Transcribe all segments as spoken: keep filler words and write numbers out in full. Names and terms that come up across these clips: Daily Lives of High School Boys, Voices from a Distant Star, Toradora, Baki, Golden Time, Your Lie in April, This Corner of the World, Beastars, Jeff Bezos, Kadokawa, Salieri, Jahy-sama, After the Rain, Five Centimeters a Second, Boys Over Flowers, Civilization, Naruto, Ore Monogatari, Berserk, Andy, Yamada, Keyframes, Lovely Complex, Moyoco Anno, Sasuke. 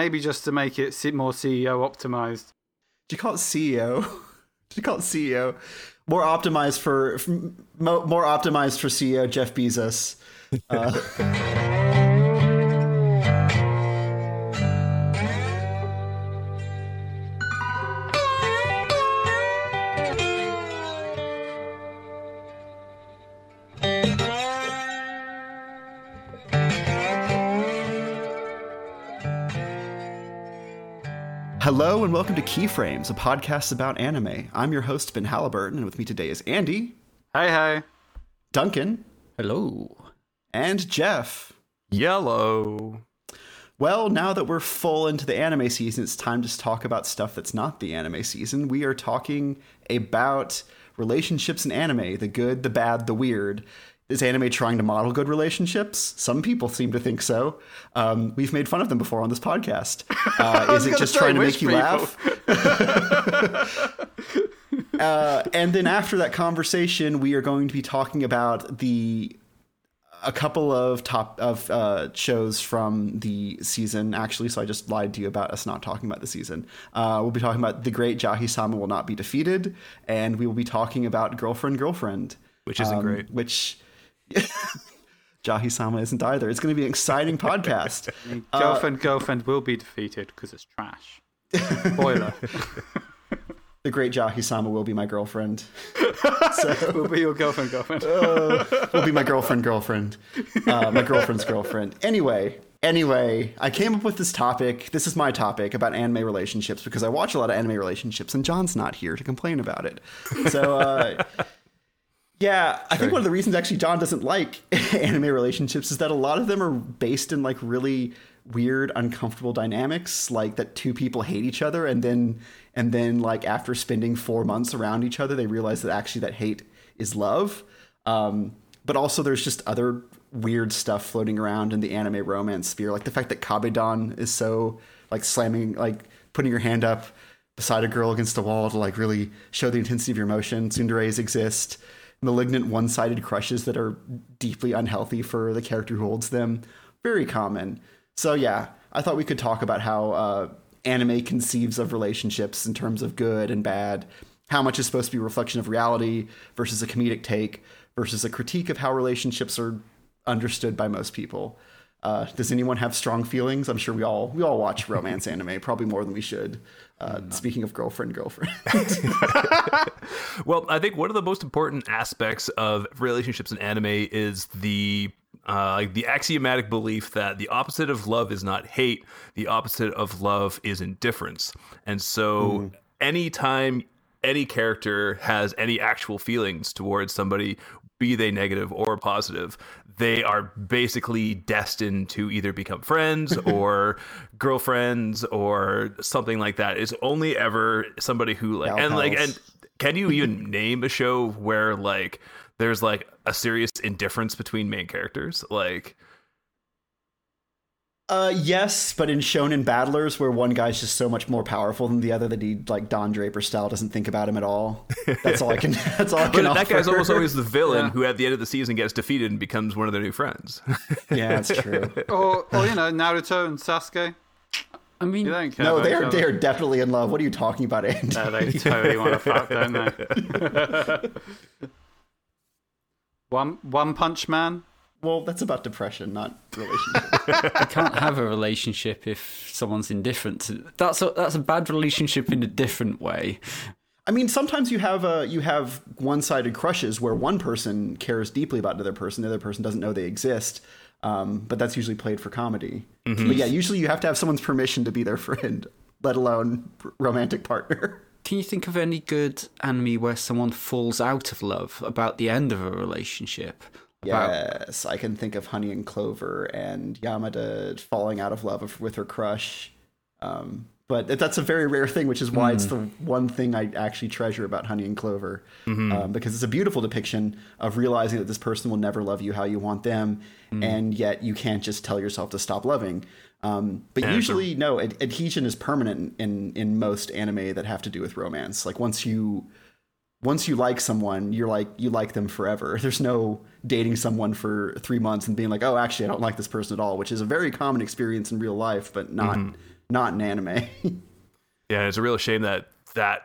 Maybe just to make it more C E O optimized. Do you call it C E O? Do you call it C E O? More optimized for more optimized for C E O Jeff Bezos. Uh, Hello and welcome to Keyframes, a podcast about anime. I'm your host, Ben Halliburton, and with me today is Andy. Hi, hi. Duncan. Hello. And Jeff. Yellow. Well, now that we're full into the anime season, it's time to talk about stuff that's not the anime season. We are talking about relationships in anime, the good, the bad, the weird. Is anime trying to model good relationships? Some people seem to think so. Um, we've made fun of them before on this podcast. Uh, is it just trying to make you laugh? uh, and then after that conversation, we are going to be talking about the a couple of top of uh, shows from the season, actually. So I just lied to you about us not talking about the season. Uh, we'll be talking about The Great Jahy-sama Will Not Be Defeated. And we will be talking about Girlfriend, Girlfriend. Which isn't um, great. Which... Jahy-sama isn't either. It's going to be an exciting podcast. Girlfriend, uh, Girlfriend will be defeated because it's trash. Spoiler. The Great Jahy-sama will be my girlfriend. So, will be your girlfriend, girlfriend. uh, will be my girlfriend, girlfriend. Uh, my girlfriend's girlfriend. Anyway, anyway, I came up with this topic. This is my topic about anime relationships because I watch a lot of anime relationships and John's not here to complain about it. So, uh... yeah, I think one of the reasons actually John doesn't like anime relationships is that a lot of them are based in like really weird, uncomfortable dynamics, like that two people hate each other and then and then like after spending four months around each other, they realize that actually that hate is love. Um, but also there's just other weird stuff floating around in the anime romance sphere, like the fact that Kabedan is so like slamming, like putting your hand up beside a girl against the wall to like really show the intensity of your emotion. Tsundere's exist. Malignant one-sided crushes that are deeply unhealthy for the character who holds them. Very common. So yeah, I thought we could talk about how uh, anime conceives of relationships in terms of good and bad, how much is supposed to be a reflection of reality versus a comedic take versus a critique of how relationships are understood by most people. Uh, does anyone have strong feelings? I'm sure we all we all watch romance anime, probably more than we should. Uh, speaking of Girlfriend, Girlfriend. Well, I think one of the most important aspects of relationships in anime is the uh, the axiomatic belief that the opposite of love is not hate. The opposite of love is indifference. And so mm. anytime any character has any actual feelings towards somebody, be they negative or positive, they are basically destined to either become friends or girlfriends or something like that. It's only ever somebody who like Down and house. like and can you even name a show where like there's like a serious indifference between main characters? Like Uh, yes, but in shonen battlers where one guy's just so much more powerful than the other that he, like Don Draper style, doesn't think about him at all. That's all I can. That's all I can. But that guy's almost always the villain yeah. who, at the end of the season, gets defeated and becomes one of their new friends. Yeah, that's true. or, or you know, Naruto and Sasuke. I mean, no, they are they are definitely in love. What are you talking about, Andy? No, they totally want to fuck, don't they? one One Punch Man. Well, that's about depression, not relationships. You can't have a relationship if someone's indifferent. That's a, that's a bad relationship in a different way. I mean, sometimes you have a, you have one-sided crushes where one person cares deeply about another person, the other person doesn't know they exist. Um, but that's usually played for comedy. Mm-hmm. But yeah, usually you have to have someone's permission to be their friend, let alone romantic partner. Can you think of any good anime where someone falls out of love about the end of a relationship? Yes, wow. I can think of Honey and Clover and Yamada falling out of love with her crush. Um, but that's a very rare thing, which is why mm. it's the one thing I actually treasure about Honey and Clover. Mm-hmm. Um, because it's a beautiful depiction of realizing that this person will never love you how you want them. Mm. And yet you can't just tell yourself to stop loving. Um, but and usually, the... no, ad- adhesion is permanent in, in most anime that have to do with romance. Like once you... Once you like someone, you're like you like them forever. There's no dating someone for three months and being like, oh, actually, I don't like this person at all, which is a very common experience in real life, but not mm-hmm. not an anime. Yeah, it's a real shame that that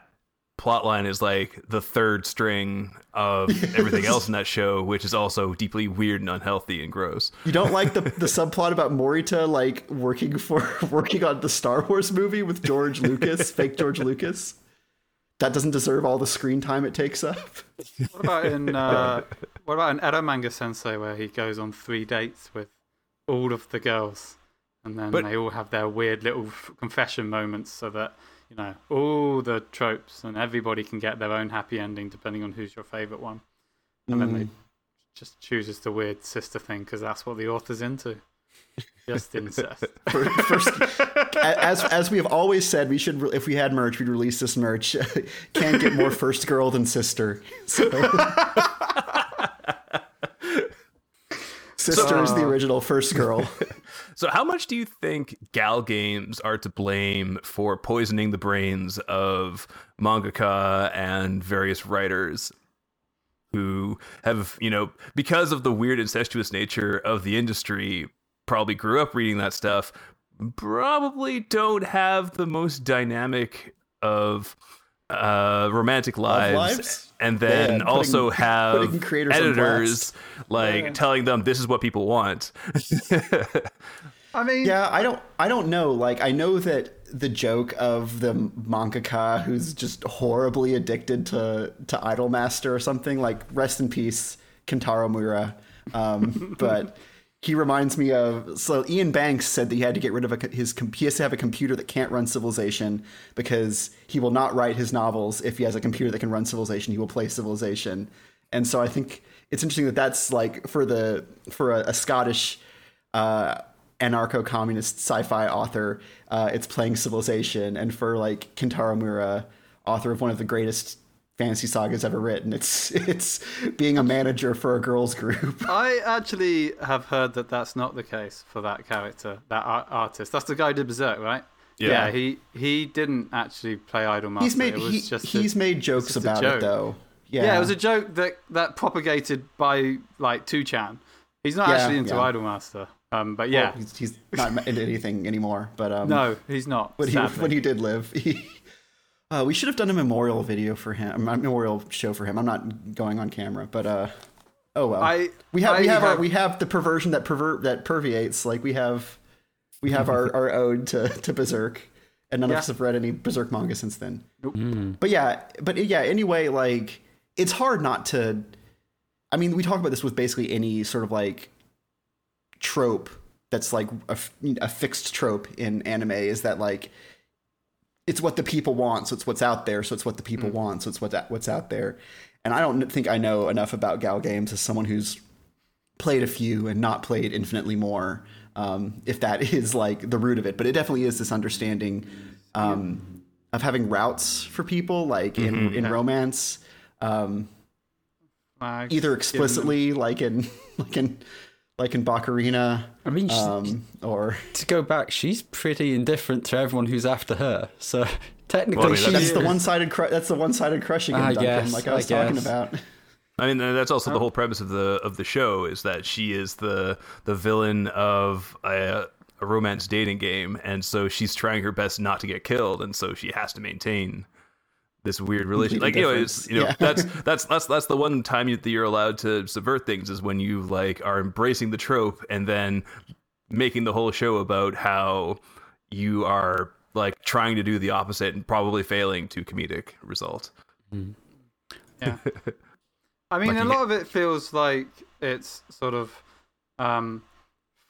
plotline is like the third string of everything else in that show, which is also deeply weird and unhealthy and gross. You don't like the the subplot about Morita like working for working on the Star Wars movie with George Lucas, fake George Lucas. That doesn't deserve all the screen time it takes up. What about in uh, what about in Edo Manga Sensei, where he goes on three dates with all of the girls, and then but, they all have their weird little confession moments, so that you know all the tropes and everybody can get their own happy ending depending on who's your favorite one, and mm-hmm. then they just chooses the weird sister thing because that's what the author's into. Just incest. First, first, as as we have always said, we should, if we had merch, we'd release this merch. Can't get more first girl than sister. So. Sister is so, the original first girl. So how much do you think gal games are to blame for poisoning the brains of mangaka and various writers who have, you know, because of the weird incestuous nature of the industry, probably grew up reading that stuff, probably don't have the most dynamic of uh, romantic lives, lives, and then yeah, and also putting, have putting editors like yeah. telling them this is what people want. I mean, yeah, I don't, I don't know. Like, I know that the joke of the mangaka who's just horribly addicted to to Idolmaster or something. Like, rest in peace, Kentaro Miura. Um, but. He reminds me of, so Ian Banks said that he had to get rid of a, his, he has to have a computer that can't run Civilization because he will not write his novels. If he has a computer that can run Civilization, he will play Civilization. And so I think it's interesting that that's like for the, for a, a Scottish uh, anarcho-communist sci-fi author, uh, it's playing Civilization. And for like Kentaro Miura, author of one of the greatest fantasy sagas ever written, it's it's being a manager for a girls group. I actually have heard that that's not the case for that character, that art- artist. That's the guy who did Berserk, right? Yeah. yeah he he didn't actually play Idolmaster. He's made it was he, just he's a, made jokes about joke. it though. Yeah. Yeah, it was a joke that that propagated by like two chan. He's not yeah, actually into yeah. Idolmaster. Um, but yeah, well, he's, he's not into anything anymore. But um, no, he's not. When he, when he did live, he. Uh, we should have done a memorial video for him, a memorial show for him. I'm not going on camera, but uh, oh well. I, we have I we have, have our, we have the perversion that pervert that perviates. Like we have we have our, our ode to, to Berserk, and none yeah. of us have read any Berserk manga since then. Nope. Mm. But yeah, but yeah. Anyway, like it's hard not to. I mean, we talk about this with basically any sort of like trope that's like a, a fixed trope in anime is that like. It's what the people want, so it's what's out there, so it's what the people mm. want, so it's what's what's out there. And I don't think I know enough about gal games as someone who's played a few and not played infinitely more, um, if that is like the root of it. But it definitely is this understanding um, of having routes for people, like in, mm-hmm, in yeah. romance, um, uh, either explicitly, like in like in. Like in Bakurina, I mean, um, or to go back, she's pretty indifferent to everyone who's after her. So technically, well, I mean, that's, the one-sided cru- that's the one-sided. That's the one-sided crushing, Duncan, guess, like I was I talking about. I mean, that's also the whole premise of the of the show is that she is the the villain of a, a romance dating game, and so she's trying her best not to get killed, and so she has to maintain this weird relationship. Like, anyways, you know, yeah. that's, that's, that's, that's the one time you, that you're allowed to subvert things is when you like are embracing the trope and then making the whole show about how you are like trying to do the opposite and probably failing to comedic result. Mm. Yeah. I mean, like, a lot of it feels like it's sort of, um,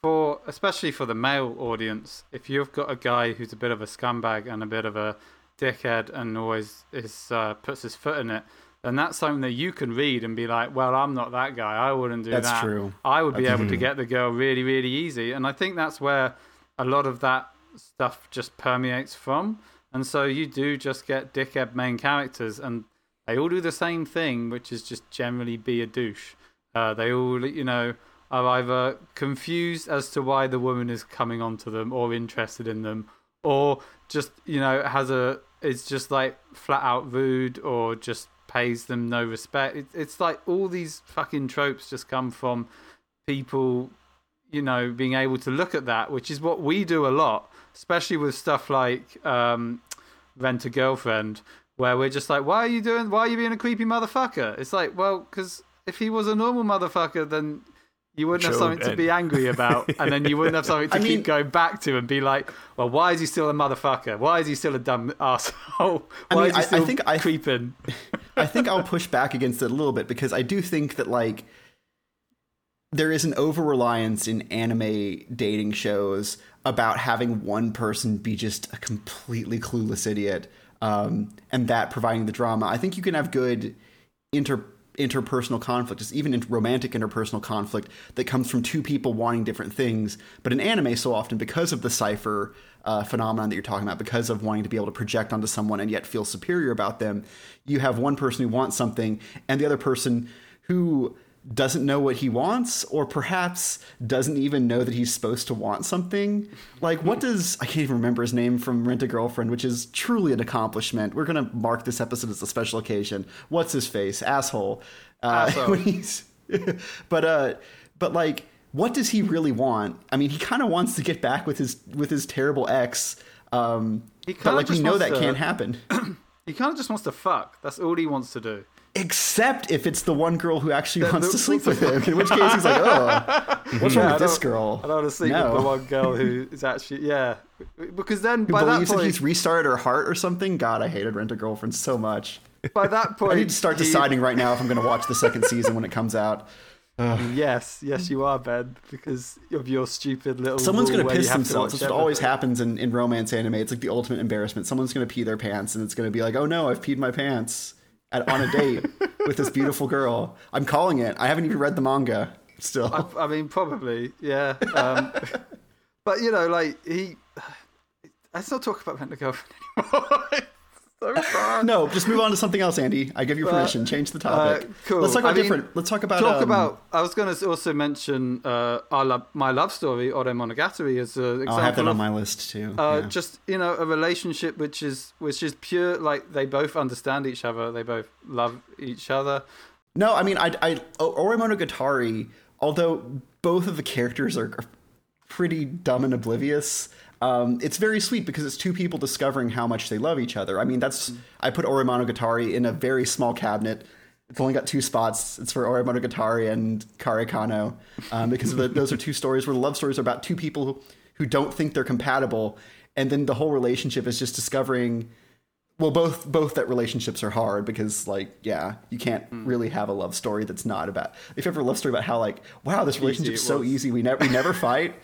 for, especially for the male audience, if you've got a guy who's a bit of a scumbag and a bit of a dickhead and always is uh, puts his foot in it, and that's something that you can read and be like, well, I'm not that guy, I wouldn't do that's that true. I would be that's able true. to get the girl really really easy. And I think that's where a lot of that stuff just permeates from, and so you do just get dickhead main characters and they all do the same thing, which is just generally be a douche. Uh, they all, you know, are either confused as to why the woman is coming onto them or interested in them, or just, you know, has a it's just like flat out rude or just pays them no respect. It, it's like all these fucking tropes just come from people you know, being able to look at that, which is what we do a lot, especially with stuff like um, Rent-A-Girlfriend, where we're just like, why are you doing, why are you being a creepy motherfucker? It's like, well, because if he was a normal motherfucker, then you wouldn't have something to be angry about, and then you wouldn't have something to I keep mean, going back to and be like, well, why is he still a motherfucker? Why is he still a dumb asshole? Why I mean, is he still I, I think I, creeping? I think I'll push back against it a little bit, because I do think that, like, there is an over-reliance in anime dating shows about having one person be just a completely clueless idiot, um, and that providing the drama. I think you can have good inter... interpersonal conflict, just even in romantic interpersonal conflict that comes from two people wanting different things. But in anime, so often, because of the cipher uh, phenomenon that you're talking about, because of wanting to be able to project onto someone and yet feel superior about them, you have one person who wants something and the other person who doesn't know what he wants, or perhaps doesn't even know that he's supposed to want something. Like, what does, I can't even remember his name from Rent-A-Girlfriend, which is truly an accomplishment. We're going to mark this episode as a special occasion. What's his face? Asshole. Uh, Asshole. When he's, but, uh, but like, what does he really want? I mean, he kind of wants to get back with his, with his terrible ex. Um, but like, we know that to, can't happen. He kind of just wants to fuck. That's all he wants to do. Except if it's the one girl who actually the, wants the, to sleep with him, in which case he's like, oh, what's yeah, wrong with this girl? I don't want to sleep no. with the one girl who is actually, yeah. Because then who by that point... that he's restarted her heart or something? God, I hated Rent-A-Girlfriend so much. By that point... I need to start he... deciding right now if I'm going to watch the second season when it comes out. Ugh. Yes, yes you are, Ben, because of your stupid little... Someone's going to piss themselves. That's what always happens in, in romance anime. It's like the ultimate embarrassment. Someone's going to pee their pants, and it's going to be like, oh no, I've peed my pants. At, on a date with this beautiful girl. I'm calling it. I haven't even read the manga still. I, I mean, probably, yeah. Um, but, you know, like, he... Let's not talk about Rent-A-Girlfriend anymore. It's so fun. No, just move on to something else, Andy. I give you permission. But, Change the topic. Uh, cool. Let's talk about I mean, different... Let's talk about... Talk um, about... I was going to also mention uh, our lo- my love story, Ore Monogatari, as an example. I have that on of, my list, too. Uh, yeah. Just, you know, a relationship which is which is pure, like, they both understand each other. They both love each other. No, I mean, I, I Ore Monogatari, although both of the characters are pretty dumb and oblivious... Um, it's very sweet because it's two people discovering how much they love each other. I mean, that's mm. I put Ore Monogatari in a very small cabinet. It's only got two spots. It's for Ore Monogatari and Kare Kano, um, because the, those are two stories where the love stories are about two people who, who don't think they're compatible. And then the whole relationship is just discovering, well, both both that relationships are hard because, like, yeah, you can't mm. really have a love story that's not about, if you have a love story about how, like, wow, this relationship's so easy. We never we never fight.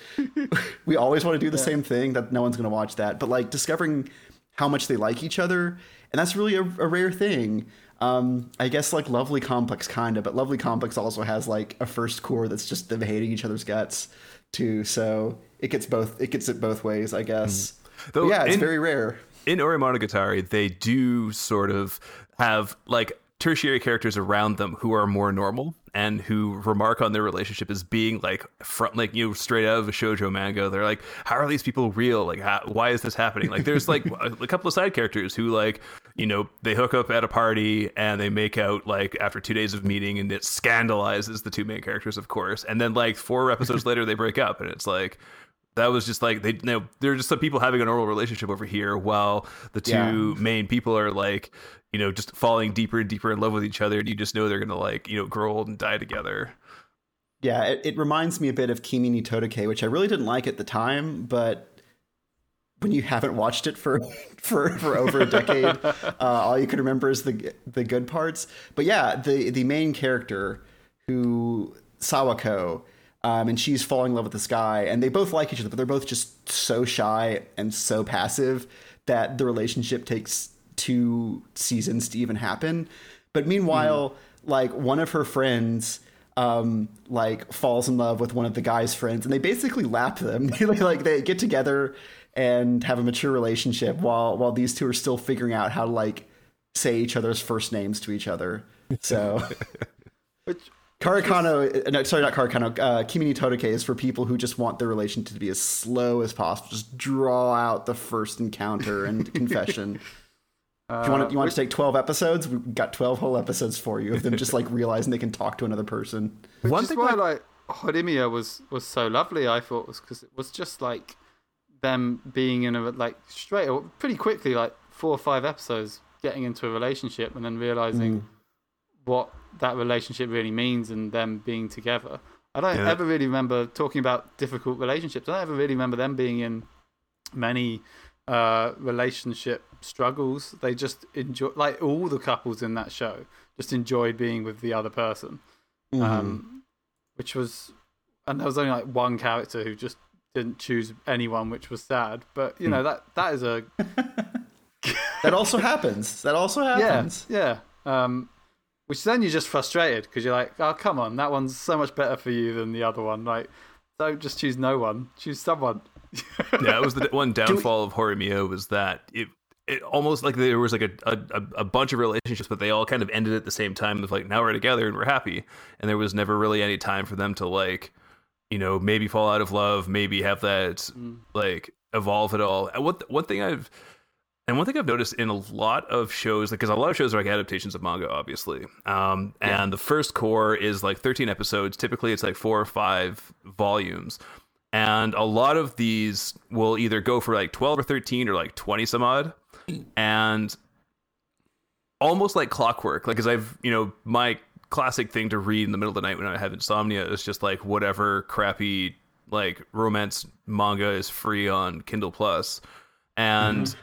We always want to do the yeah. same thing. That no one's going to watch that. But, like, discovering how much they like each other, and that's really a, a rare thing. Um, I guess, like, Lovely Complex kind of, but Lovely Complex also has, like, a first core that's just them hating each other's guts too. So it gets both. It gets it both ways, I guess. Mm. Though, yeah, it's in, very rare. In Ore Monogatari, they do sort of have, like, tertiary characters around them who are more normal and who remark on their relationship as being, like, front, like, you know, straight out of a shoujo manga. They're like, how are these people real? Like, how, why is this happening? Like, there's, like, a, a couple of side characters who, like, you know, they hook up at a party and they make out, like, after two days of meeting, and it scandalizes the two main characters, of course. And then, like, four episodes later, they break up, and it's like, that was just like, they you know, they're just some people having an oral relationship over here, while the two yeah. main people are, like, you know, just falling deeper and deeper in love with each other. And you just know they're going to, like, you know, grow old and die together. Yeah, it, it reminds me a bit of Kimi ni Todoke, which I really didn't like at the time. But when you haven't watched it for for, for over a decade, uh, all you can remember is the the good parts. But yeah, the, the main character, who Sawako, Um, and she's falling in love with this guy, and they both like each other, but they're both just so shy and so passive that the relationship takes two seasons to even happen. But meanwhile, mm. like, one of her friends, um, like, falls in love with one of the guy's friends, and they basically lap them. Like, they get together and have a mature relationship while while these two are still figuring out how to, like, say each other's first names to each other. So, which. Kare Kano, no, sorry, not Kare Kano, uh, Kimi ni Todoke is for people who just want their relationship to be as slow as possible. Just draw out the first encounter and confession. Uh, if you want, to, you want which, to take twelve episodes, we've got twelve whole episodes for you of them just, like, realizing they can talk to another person. One thing why, like, Horimiya was, was so lovely, I thought, was because it was just like them being in a, like, straight, or pretty quickly, like four or five episodes, getting into a relationship and then realizing mm. what that relationship really means and them being together. I don't yeah. ever really remember talking about difficult relationships. I don't ever really remember them being in many uh, relationship struggles. They just enjoy, like all the couples in that show, just enjoyed being with the other person. Mm-hmm. Um, which was, and there was only like one character who just didn't choose anyone, which was sad. But you mm. know, that that is a that also happens. That also happens. Yeah. yeah. Um, Which then you're just frustrated because you're like, oh, come on, that one's so much better for you than the other one. Like, don't just choose no one, choose someone. Yeah, it was the one downfall we- of Horimiya was that it it almost like there was like a, a a bunch of relationships, but they all kind of ended at the same time. Of like, now we're together and we're happy, and there was never really any time for them to like, you know, maybe fall out of love, maybe have that mm. like evolve at all. And what one thing I've And one thing I've noticed in a lot of shows, because like, a lot of shows are like adaptations of manga, obviously. Um, yeah. And the first core is like thirteen episodes. Typically, it's like four or five volumes. And a lot of these will either go for like twelve or thirteen or like twenty some odd. And almost like clockwork, like, because I've, you know, my classic thing to read in the middle of the night when I have insomnia is just like whatever crappy like romance manga is free on Kindle Plus. And mm-hmm.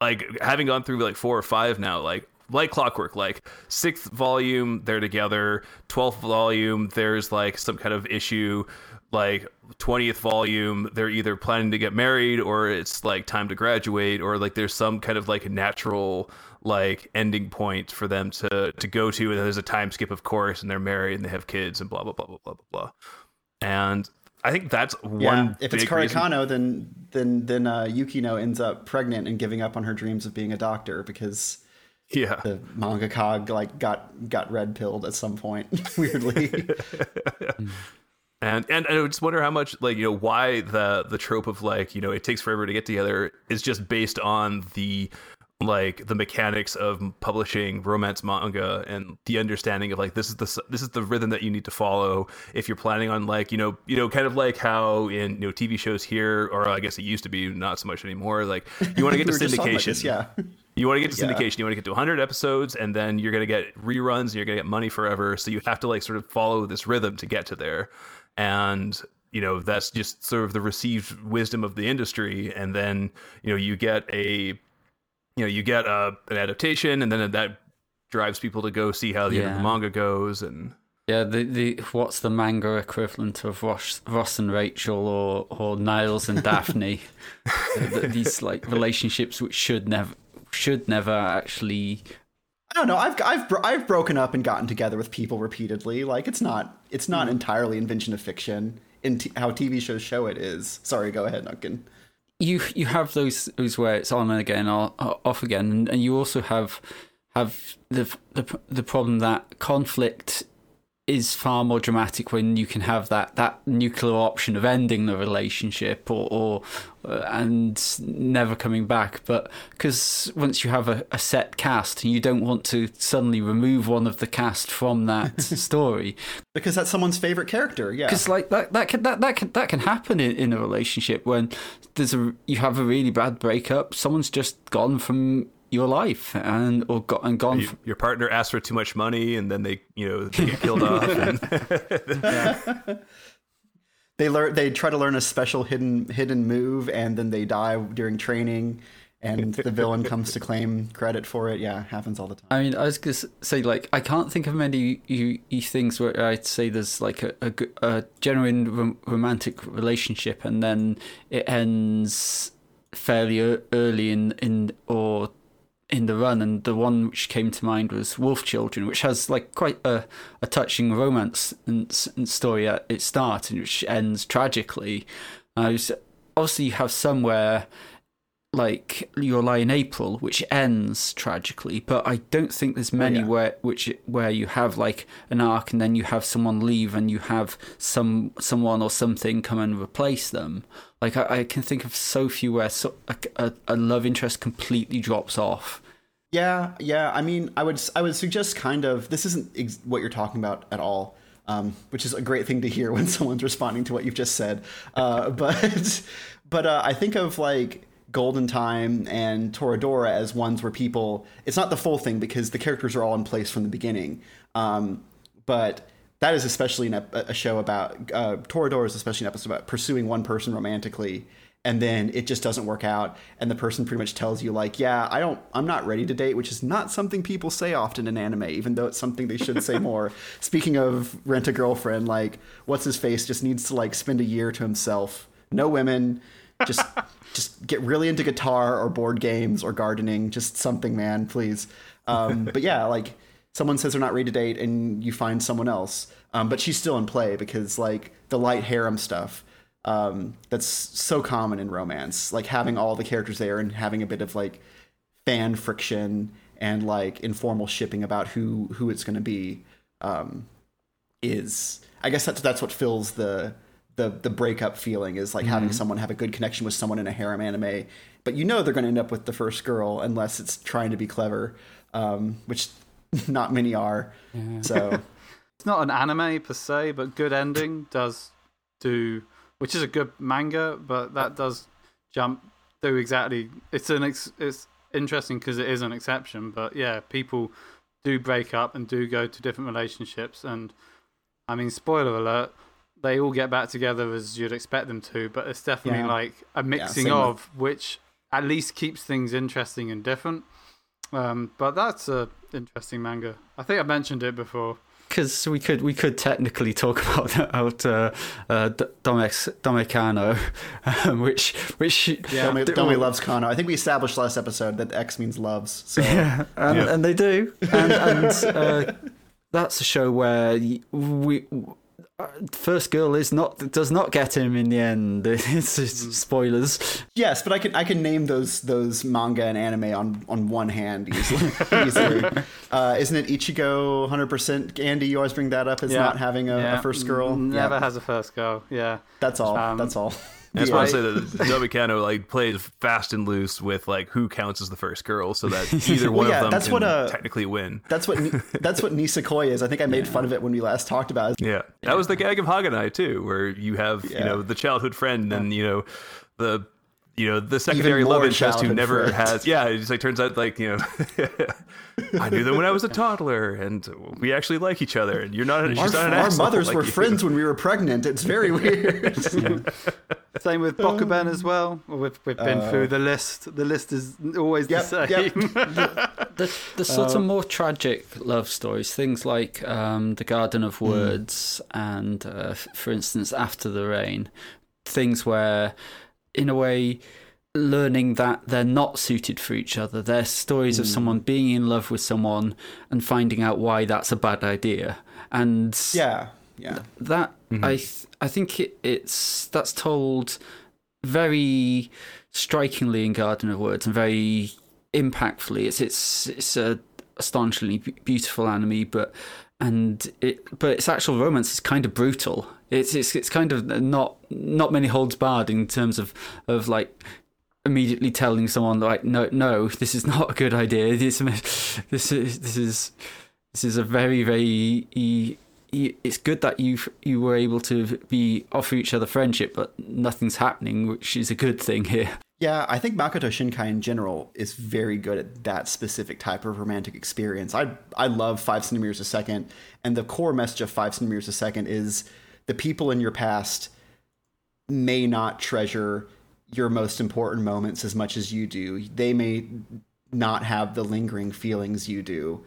like having gone through like four or five now, like like clockwork, like sixth volume they're together, twelfth volume there's like some kind of issue, like twentieth volume they're either planning to get married or it's like time to graduate, or like there's some kind of like natural like ending point for them to to go to, and then there's a time skip, of course, and they're married and they have kids and blah blah blah blah blah blah blah. And I think that's one. Yeah, if it's Kare Kano, then then then uh, Yukino ends up pregnant and giving up on her dreams of being a doctor because yeah. the mangaka like got got red pilled at some point, weirdly. and, and and I just wonder how much like, you know, why the the trope of like, you know, it takes forever to get together is just based on the like the mechanics of publishing romance manga and the understanding of like, this is the this is the rhythm that you need to follow if you're planning on like, you know, you know, kind of like how in, you know, T V shows here, or I guess it used to be, not so much anymore, like you want to get to syndication this, yeah you want to get to yeah. syndication, you want to get to one hundred episodes, and then you're going to get reruns and you're going to get money forever, so you have to like sort of follow this rhythm to get to there. And you know, that's just sort of the received wisdom of the industry. And then, you know, you get a You know, you get uh, an adaptation, and then that drives people to go see how the yeah. end of the manga goes. And yeah, the the what's the manga equivalent of Ross, Ross and Rachel, or or Niles and Daphne? These like relationships which should never should never actually. I don't know. I've I've bro- I've broken up and gotten together with people repeatedly. Like, it's not it's not mm-hmm. entirely invention of fiction in t- how T V shows show it is. Sorry, go ahead, Duncan. You you have those, those where it's on and again, or, or off again, and, and you also have have the, the the problem that conflict is far more dramatic when you can have that, that nuclear option of ending the relationship or, or and never coming back. But because once you have a, a set cast, you don't want to suddenly remove one of the cast from that story because that's someone's favorite character. Yeah, because like that that can that that can that can happen in, in a relationship when there's a you have a really bad breakup. Someone's just gone from your life and or got and gone. You, from... Your partner asked for too much money, and then they, you know, they get killed off. And... yeah. They learn. They try to learn a special hidden hidden move, and then they die during training, and the villain comes to claim credit for it. Yeah, it happens all the time. I mean, I was gonna say, like, I can't think of many you, you things where I'd say there's like a a, a genuine rom- romantic relationship, and then it ends fairly early in in or. in the run. And the one which came to mind was Wolf Children, which has like quite a, a touching romance and, and story at its start, and which ends tragically. Uh, obviously, you have somewhere like Your Lie in April, which ends tragically, but I don't think there's many oh, yeah. where which where you have like an arc and then you have someone leave and you have some someone or something come and replace them. Like, I, I can think of so few where so, a, a, a love interest completely drops off. Yeah, yeah. I mean, I would I would suggest kind of this isn't ex- what you're talking about at all. um, which is a great thing to hear when someone's responding to what you've just said. Uh, but but uh, I think of like Golden Time and Toradora as ones where people, it's not the full thing because the characters are all in place from the beginning. Um, but that is especially in a, a show about, uh, Toradora is especially an episode about pursuing one person romantically, and then it just doesn't work out. And the person pretty much tells you like, yeah, I don't, I'm not ready to date, which is not something people say often in anime, even though it's something they should say more. Speaking of Rent-A-Girlfriend, like what's his face just needs to like spend a year to himself. No women, just, just get really into guitar or board games or gardening, just something, man, please. Um, but yeah, like someone says they're not ready to date and you find someone else. Um, but she's still in play because like the light harem stuff, um that's so common in romance, like having all the characters there and having a bit of like fan friction and like informal shipping about who who it's going to be, um is I guess that's that's what fills the the the breakup feeling, is like mm-hmm. having someone have a good connection with someone in a harem anime, but you know they're going to end up with the first girl unless it's trying to be clever, um which not many are. Yeah. So it's not an anime per se, but Good Ending does do, which is a good manga, but that does jump through exactly. It's an ex, it's interesting because it is an exception, but yeah, people do break up and do go to different relationships, and I mean, spoiler alert, they all get back together as you'd expect them to, but it's definitely yeah. like a mixing yeah, of, with. which at least keeps things interesting and different. Um, but that's a interesting manga. I think I mentioned it before. Because we could we could technically talk about about uh, uh, Dome, Dome Kano, um, which which yeah, Dome, Dome loves Kano. I think we established last episode that X means loves. So. Yeah, and, yeah, and they do, and, and uh, that's a show where we first girl is not does not get him in the end. It's, it's spoilers. Yes, but I can I can name those those manga and anime on, on one hand easily. easily. Uh, isn't it Ichigo one hundred percent? Andy, you always bring that up as yeah. not having a, yeah. a first girl. Never yeah. has a first girl. Yeah, that's all. Um, that's all. That's yeah. why I say that Dome Kano like plays fast and loose with like who counts as the first girl, so that either one well, yeah, of them that's can what, uh, technically win. That's what that's what Nisekoi is. I think I made yeah. fun of it when we last talked about it. Yeah, yeah. That was the gag of Haganai too, where you have yeah. you know the childhood friend and yeah. you know the you know the secondary love interest who never friend. has. Yeah, it just like turns out like you know I knew them when I was a toddler, and we actually like each other. And you're not. Our, she's not an our mothers like were you. friends when we were pregnant. It's very weird. yeah. Same with Bakuben um, as well. We've, we've been uh, through the list. The list is always yep, the same. Yep. the, the, the sort uh, of more tragic love stories, things like um, The Garden of Words mm. and, uh, for instance, After the Rain, things where, in a way, learning that they're not suited for each other. They're stories mm. of someone being in love with someone and finding out why that's a bad idea. And yeah. Yeah. That mm-hmm. I th- I think it, it's that's told very strikingly in Garden of Words and very impactfully. It's it's it's a astonishingly beautiful anime, but and it but its actual romance is kind of brutal. It's it's it's kind of not not many holds barred in terms of, of like immediately telling someone like no no this is not a good idea. This this is this is this is a very very. E- It's good that you you were able to be offer each other friendship, but nothing's happening, which is a good thing here. Yeah, I think Makoto Shinkai in general is very good at that specific type of romantic experience. I I love Five Centimeters a Second, and the core message of Five Centimeters a Second is the people in your past may not treasure your most important moments as much as you do. They may not have the lingering feelings you do.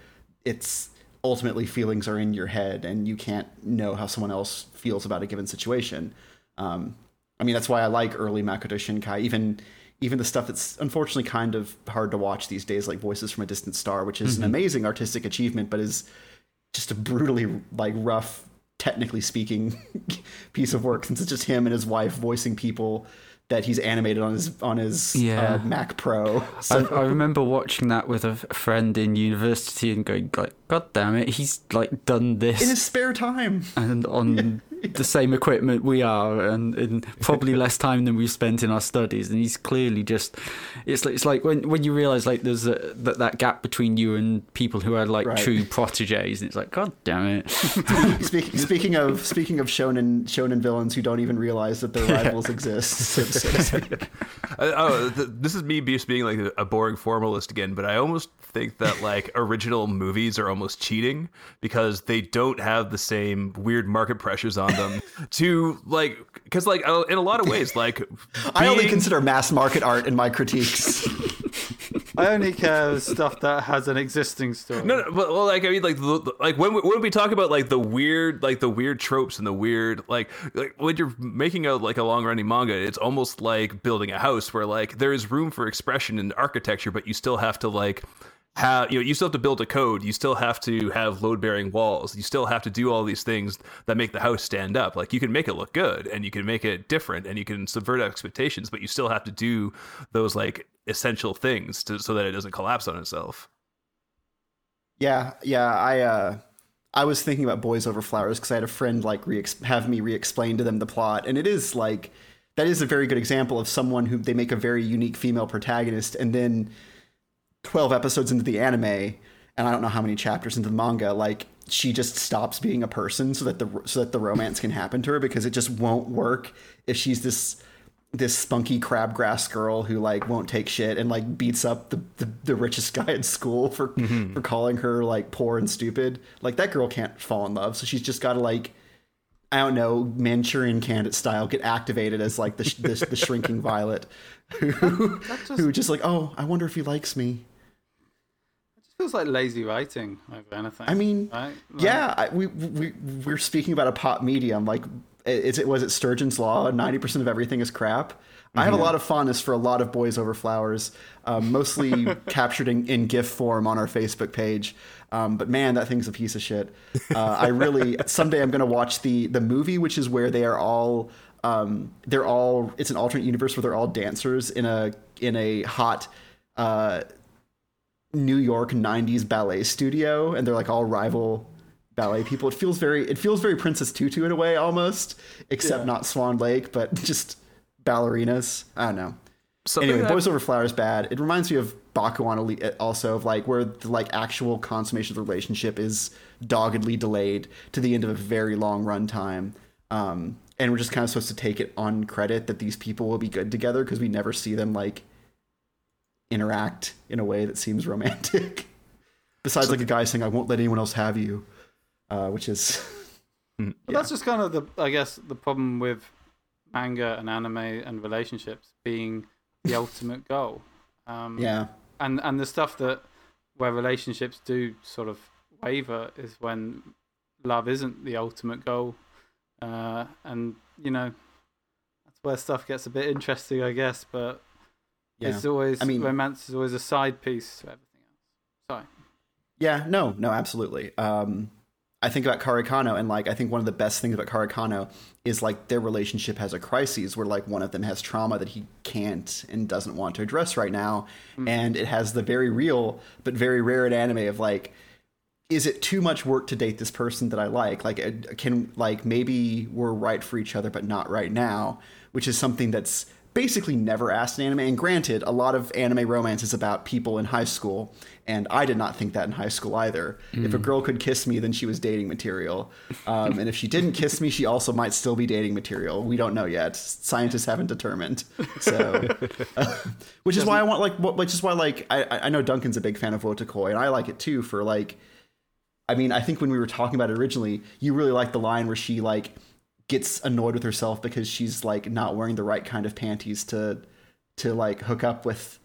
It's ultimately feelings are in your head and you can't know how someone else feels about a given situation. Um, I mean, that's why I like early Makoto Shinkai, even, even the stuff that's unfortunately kind of hard to watch these days, like Voices from a Distant Star, which is mm-hmm. an amazing artistic achievement, but is just a brutally like rough, technically speaking piece of work, since it's just him and his wife voicing people that he's animated on his on his yeah. uh, Mac Pro. So. I, I remember watching that with a friend in university and going like, "God damn it, he's like done this in his spare time." And on yeah. the same equipment we are, and in probably less time than we've spent in our studies. And he's clearly just, it's like, it's like when, when you realize like there's a, that, that gap between you and people who are like right. true proteges, and it's like, God damn it. Speaking, speaking of, speaking of shonen, shonen villains who don't even realize that their rivals yeah. exist. So, so to speak. uh, oh, th- this is me just being like a boring formalist again, but I almost think that like original movies are almost cheating because they don't have the same weird market pressures on them to like, because like in a lot of ways, like being... I only consider mass market art in my critiques. I only care stuff that has an existing story. No, no, but well, like I mean, like the, the, like when we, when we talk about like the weird, like the weird tropes and the weird, like like when you're making a like a long running manga, it's almost like building a house where like there is room for expression and architecture, but you still have to like. How, you know, you still have to build a code, you still have to have load-bearing walls, you still have to do all these things that make the house stand up. Like, you can make it look good, and you can make it different, and you can subvert expectations, but you still have to do those, like, essential things to, so that it doesn't collapse on itself. Yeah, yeah, I, uh, I was thinking about Boys Over Flowers, because I had a friend, like, re- have me re-explain to them the plot, and it is, like, that is a very good example of someone who, they make a very unique female protagonist, and then... twelve episodes into the anime, and I don't know how many chapters into the manga, like she just stops being a person so that the so that the romance can happen to her, because it just won't work if she's this this spunky crabgrass girl who like won't take shit and like beats up the the, the richest guy at school for mm-hmm. for calling her like poor and stupid. Like that girl can't fall in love, so she's just got to like, I don't know, Manchurian Candidate style, get activated as like the the, the shrinking violet who just... who just like, oh, I wonder if he likes me. Feels like lazy writing over anything. I mean, right? Like, yeah, I, we we we're speaking about a pop medium. Like, is it was it Sturgeon's Law? Ninety percent of everything is crap. Mm-hmm. I have a lot of fondness for a lot of Boys Over Flowers, um, mostly captured in, in GIF form on our Facebook page. Um, but man, that thing's a piece of shit. Uh, I really someday I'm gonna watch the the movie, which is where they are all um, they're all it's an alternate universe where they're all dancers in a in a hot. Uh, New York nineties ballet studio, and they're like all rival ballet people. It feels very, it feels very Princess Tutu in a way almost, except yeah. not Swan Lake, but just ballerinas. I don't know. Something anyway, that... Boys Over Flowers bad. It reminds me of Bakuon also, of like where the like actual consummation of the relationship is doggedly delayed to the end of a very long run time. Um, and we're just kind of supposed to take it on credit that these people will be good together because we never see them like interact in a way that seems romantic besides like a guy saying I won't let anyone else have you, uh which is yeah. Well, that's just kind of the I guess the problem with manga and anime and relationships being the ultimate goal, um yeah and and the stuff that where relationships do sort of waver is when love isn't the ultimate goal, uh and you know that's where stuff gets a bit interesting, I guess. But yeah. It's always, I mean, romance is always a side piece to everything else. Sorry. Yeah, no, no, absolutely. Um, I think about Kare Kano, and like I think one of the best things about Kare Kano is like their relationship has a crisis where like one of them has trauma that he can't and doesn't want to address right now, mm-hmm. and it has the very real but very rare in anime of like, is it too much work to date this person that I like? Like, can like maybe we're right for each other, but not right now, which is something that's. Basically never asked in anime. And granted, a lot of anime romance is about people in high school, and I did not think that in high school either. Mm. If a girl could kiss me, then she was dating material. Um, and if she didn't kiss me, she also might still be dating material. We don't know yet. Scientists haven't determined. So, uh, which is why I want like, which is why like, I, I know Duncan's a big fan of Wotakoi, and I like it too for like, I mean, I think when we were talking about it originally, you really liked the line where she like, gets annoyed with herself because she's like not wearing the right kind of panties to to like hook up with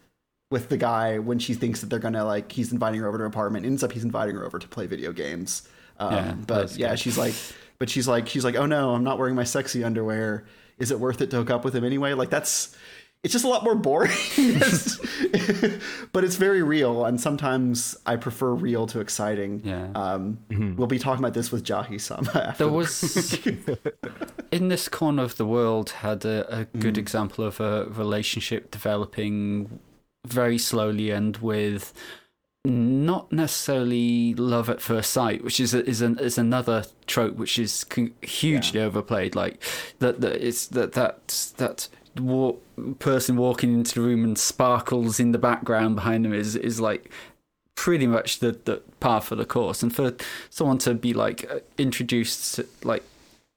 with the guy when she thinks that they're gonna like he's inviting her over to her apartment, ends up he's inviting her over to play video games, um yeah, but yeah good. she's like but she's like she's like oh no, I'm not wearing my sexy underwear, is it worth it to hook up with him anyway? Like that's it's just a lot more boring. But it's very real, and sometimes I prefer real to exciting. Yeah. Um, mm-hmm. We'll be talking about this with Jahy-sama. There was, in this corner of the world, had a, a good mm. example of a relationship developing very slowly and with not necessarily love at first sight, which is is an, is another trope which is con- hugely yeah. overplayed. Like that, that it's that that that walk, person walking into the room and sparkles in the background behind them is is like pretty much the the par for the course. And for someone to be like introduced, to, like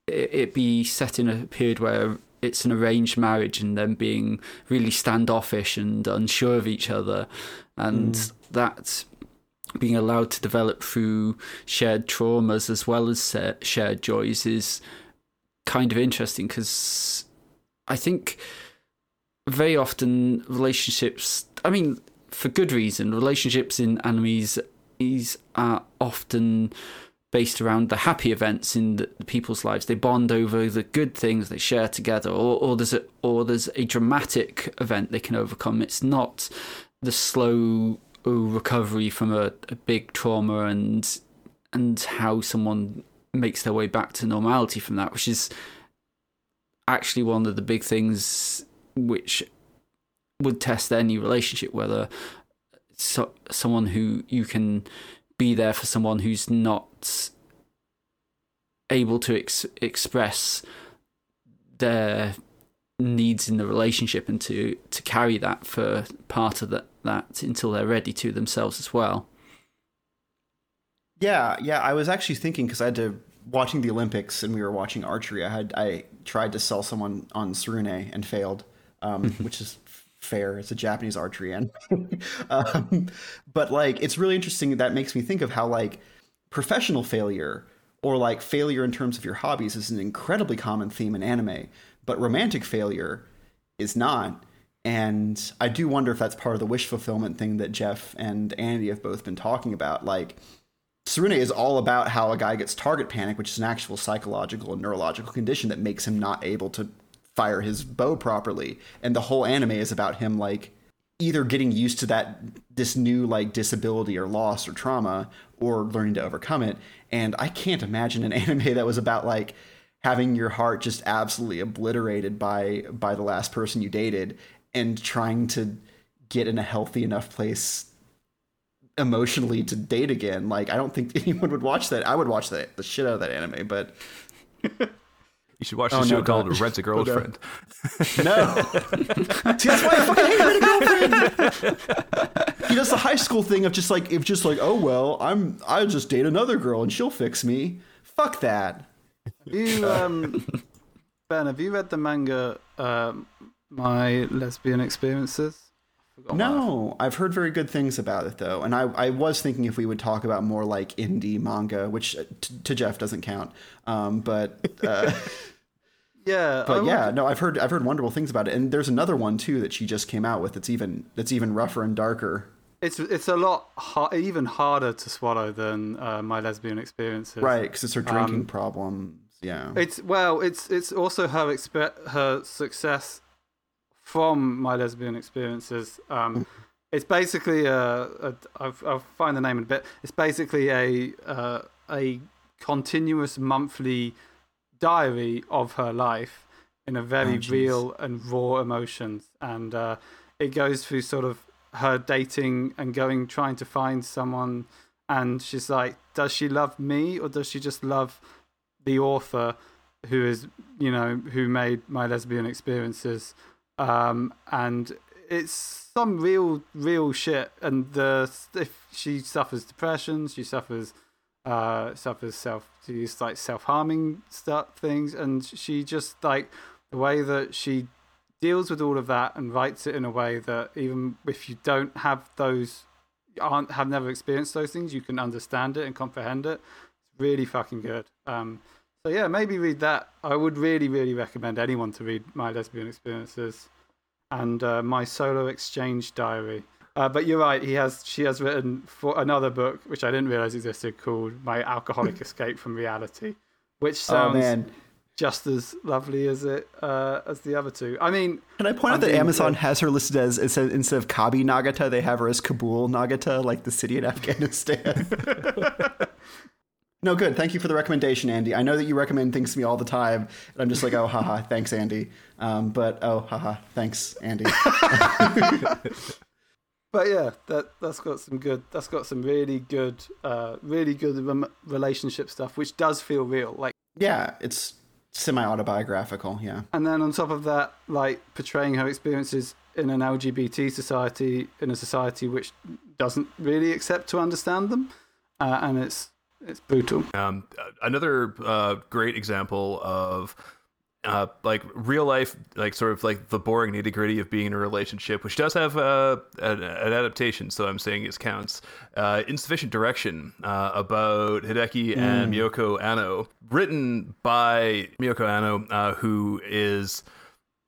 it, it be set in a period where it's an arranged marriage and them being really standoffish and unsure of each other, and mm. that being allowed to develop through shared traumas as well as shared joys is kind of interesting, because I think very often relationships, I mean, for good reason, relationships in animes are often based around the happy events in the, the people's lives. They bond over the good things they share together, or, or there's a, or there's a dramatic event they can overcome. It's not the slow recovery from a, a big trauma and and how someone makes their way back to normality from that, which is actually one of the big things which would test any relationship, whether so, someone who you can be there for someone who's not able to ex- express their needs in the relationship, and to, to carry that for part of that, that until they're ready to themselves as well. Yeah, yeah. I was actually thinking, because I had to, watching the Olympics and we were watching archery, I had I tried to sell someone on Tsurune and failed, um, which is fair. It's a Japanese archery anime. um, but like, it's really interesting. That makes me think of how like professional failure or like failure in terms of your hobbies is an incredibly common theme in anime, but romantic failure is not. And I do wonder if that's part of the wish fulfillment thing that Jeff and Andy have both been talking about. Like, Tsurune is all about how a guy gets target panic, which is an actual psychological and neurological condition that makes him not able to fire his bow properly. And the whole anime is about him, like, either getting used to that, this new, like, disability or loss or trauma, or learning to overcome it. And I can't imagine an anime that was about, like, having your heart just absolutely obliterated by by the last person you dated and trying to get in a healthy enough place emotionally to date again. Like, I don't think anyone would watch that. I would watch that the shit out of that anime, but... You should watch the oh, show no, called God. Rent-A-Girlfriend. Okay. No. See, that's why I fucking hate Rent-A-Girlfriend. He does the high school thing of just like, if just like, oh, well, I'm, I'll just date another girl and she'll fix me. Fuck that. You, um, Ben, have you read the manga, um, My Lesbian Experiences? No, I've heard very good things about it, though. And I, I was thinking if we would talk about more like indie manga, which t- to Jeff doesn't count. Um, but uh, yeah, but I yeah, wonder- no, I've heard I've heard wonderful things about it. And there's another one, too, that she just came out with. That's even that's even rougher and darker. It's it's a lot har- even harder to swallow than uh, My Lesbian Experiences. Right. Because it's her drinking um, problem. Yeah, it's well, it's it's also her expe- her success from My Lesbian Experiences. Um, it's basically a, a I've, I'll find the name in a bit. It's basically a uh, a continuous monthly diary of her life in a very oh, real and raw emotions, and uh, it goes through sort of her dating and going trying to find someone, and she's like, does she love me or does she just love the author who is, you know, who made My Lesbian Experiences. Um, and it's some real, real shit. And the if she suffers depression, she suffers, uh, suffers self, she's like self-harming stuff things. And she just like the way that she deals with all of that and writes it in a way that even if you don't have those, aren't have never experienced those things, you can understand it and comprehend it. Really fucking good. Um, so yeah, maybe read that. I would really, really recommend anyone to read My Lesbian Experiences and uh, My Solo Exchange Diary. Uh, but you're right. He has, she has written for another book, which I didn't realize existed, called My Alcoholic Escape from Reality, which sounds oh, man. just as lovely as it uh, as the other two. I mean, can I point I'm out that Amazon good. has her listed as, instead instead of Kabi Nagata, they have her as Kabul Nagata, like the city in Afghanistan. No, good. Thank you for the recommendation, Andy. I know that you recommend things to me all the time, and I'm just like, oh, haha, thanks, Andy. Um, but, oh, haha, thanks, Andy. But yeah, that that's got some good. That's got some really good, uh, really good re- relationship stuff, which does feel real. Like yeah, it's semi-autobiographical. Yeah, and then on top of that, like portraying her experiences in an L G B T society, in a society which doesn't really accept to understand them, uh, and it's it's brutal. Um, another uh, great example of. Uh, like real life, like sort of like the boring nitty gritty of being in a relationship, which does have uh, an, an adaptation. So I'm saying it counts. Uh, Insufficient Direction uh, about Hideki mm. and Moyoco Anno, written by Moyoco Anno, uh, who is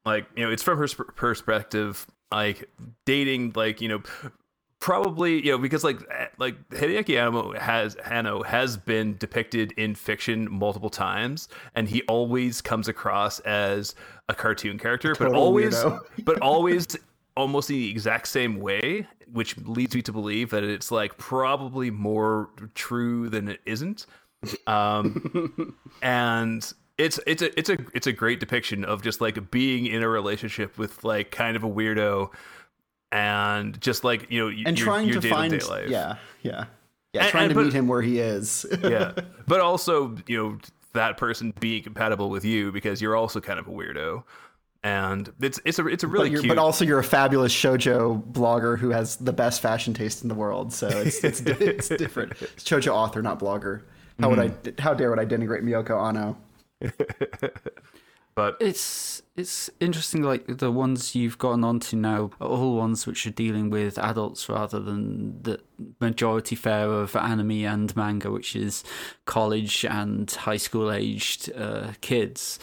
like, you know, it's from her sp- perspective, like dating, like, you know, probably, you know, because like like Hideki Anno has Anno has been depicted in fiction multiple times, and he always comes across as a cartoon character, a but always, but always almost in the exact same way, which leads me to believe that it's like probably more true than it isn't. Um, and it's it's a it's a it's a great depiction of just like being in a relationship with like kind of a weirdo. And just like, you know, you, and trying your, your to find, life. yeah, yeah, yeah, and, trying and, to but, meet him where he is. Yeah, but also, you know, that person being compatible with you because you're also kind of a weirdo, and it's it's a it's a really but cute. But also, you're a fabulous shoujo blogger who has the best fashion taste in the world. So it's it's, it's different. It's shoujo author, not blogger. How mm-hmm. would I? How dare would I denigrate Moyoco Anno? But it's it's interesting, like the ones you've gotten onto now are all ones which are dealing with adults rather than the majority fare of anime and manga, which is college and high school aged uh, kids.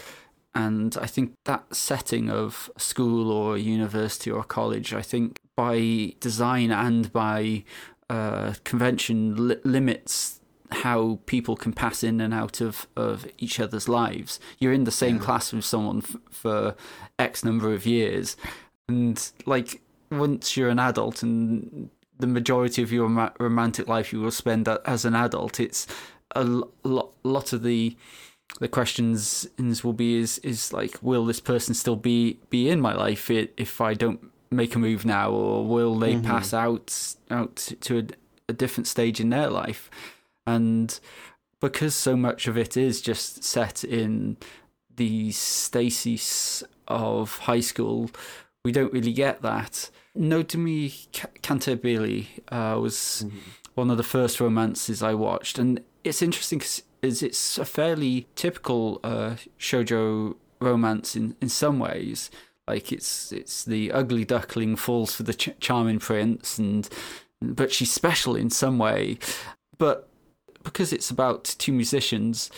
And I think that setting of school or university or college, I think by design and by uh, convention li- limits how people can pass in and out of, of each other's lives. You're in the same yeah. class with someone f- for X number of years. And like once you're an adult and the majority of your rom- romantic life you will spend as an adult, it's a lo- lot of the the questions will be is, is like, will this person still be, be in my life if I don't make a move now? Or will they mm-hmm. pass out, out to a, a different stage in their life? And because so much of it is just set in the stasis of high school, we don't really get that. Notomi Cantabile uh, was mm-hmm. one of the first romances I watched. And it's interesting because it's a fairly typical uh, shoujo romance in, in some ways. Like it's it's the ugly duckling falls for the ch- charming prince, and but she's special in some way. But because it's about two musicians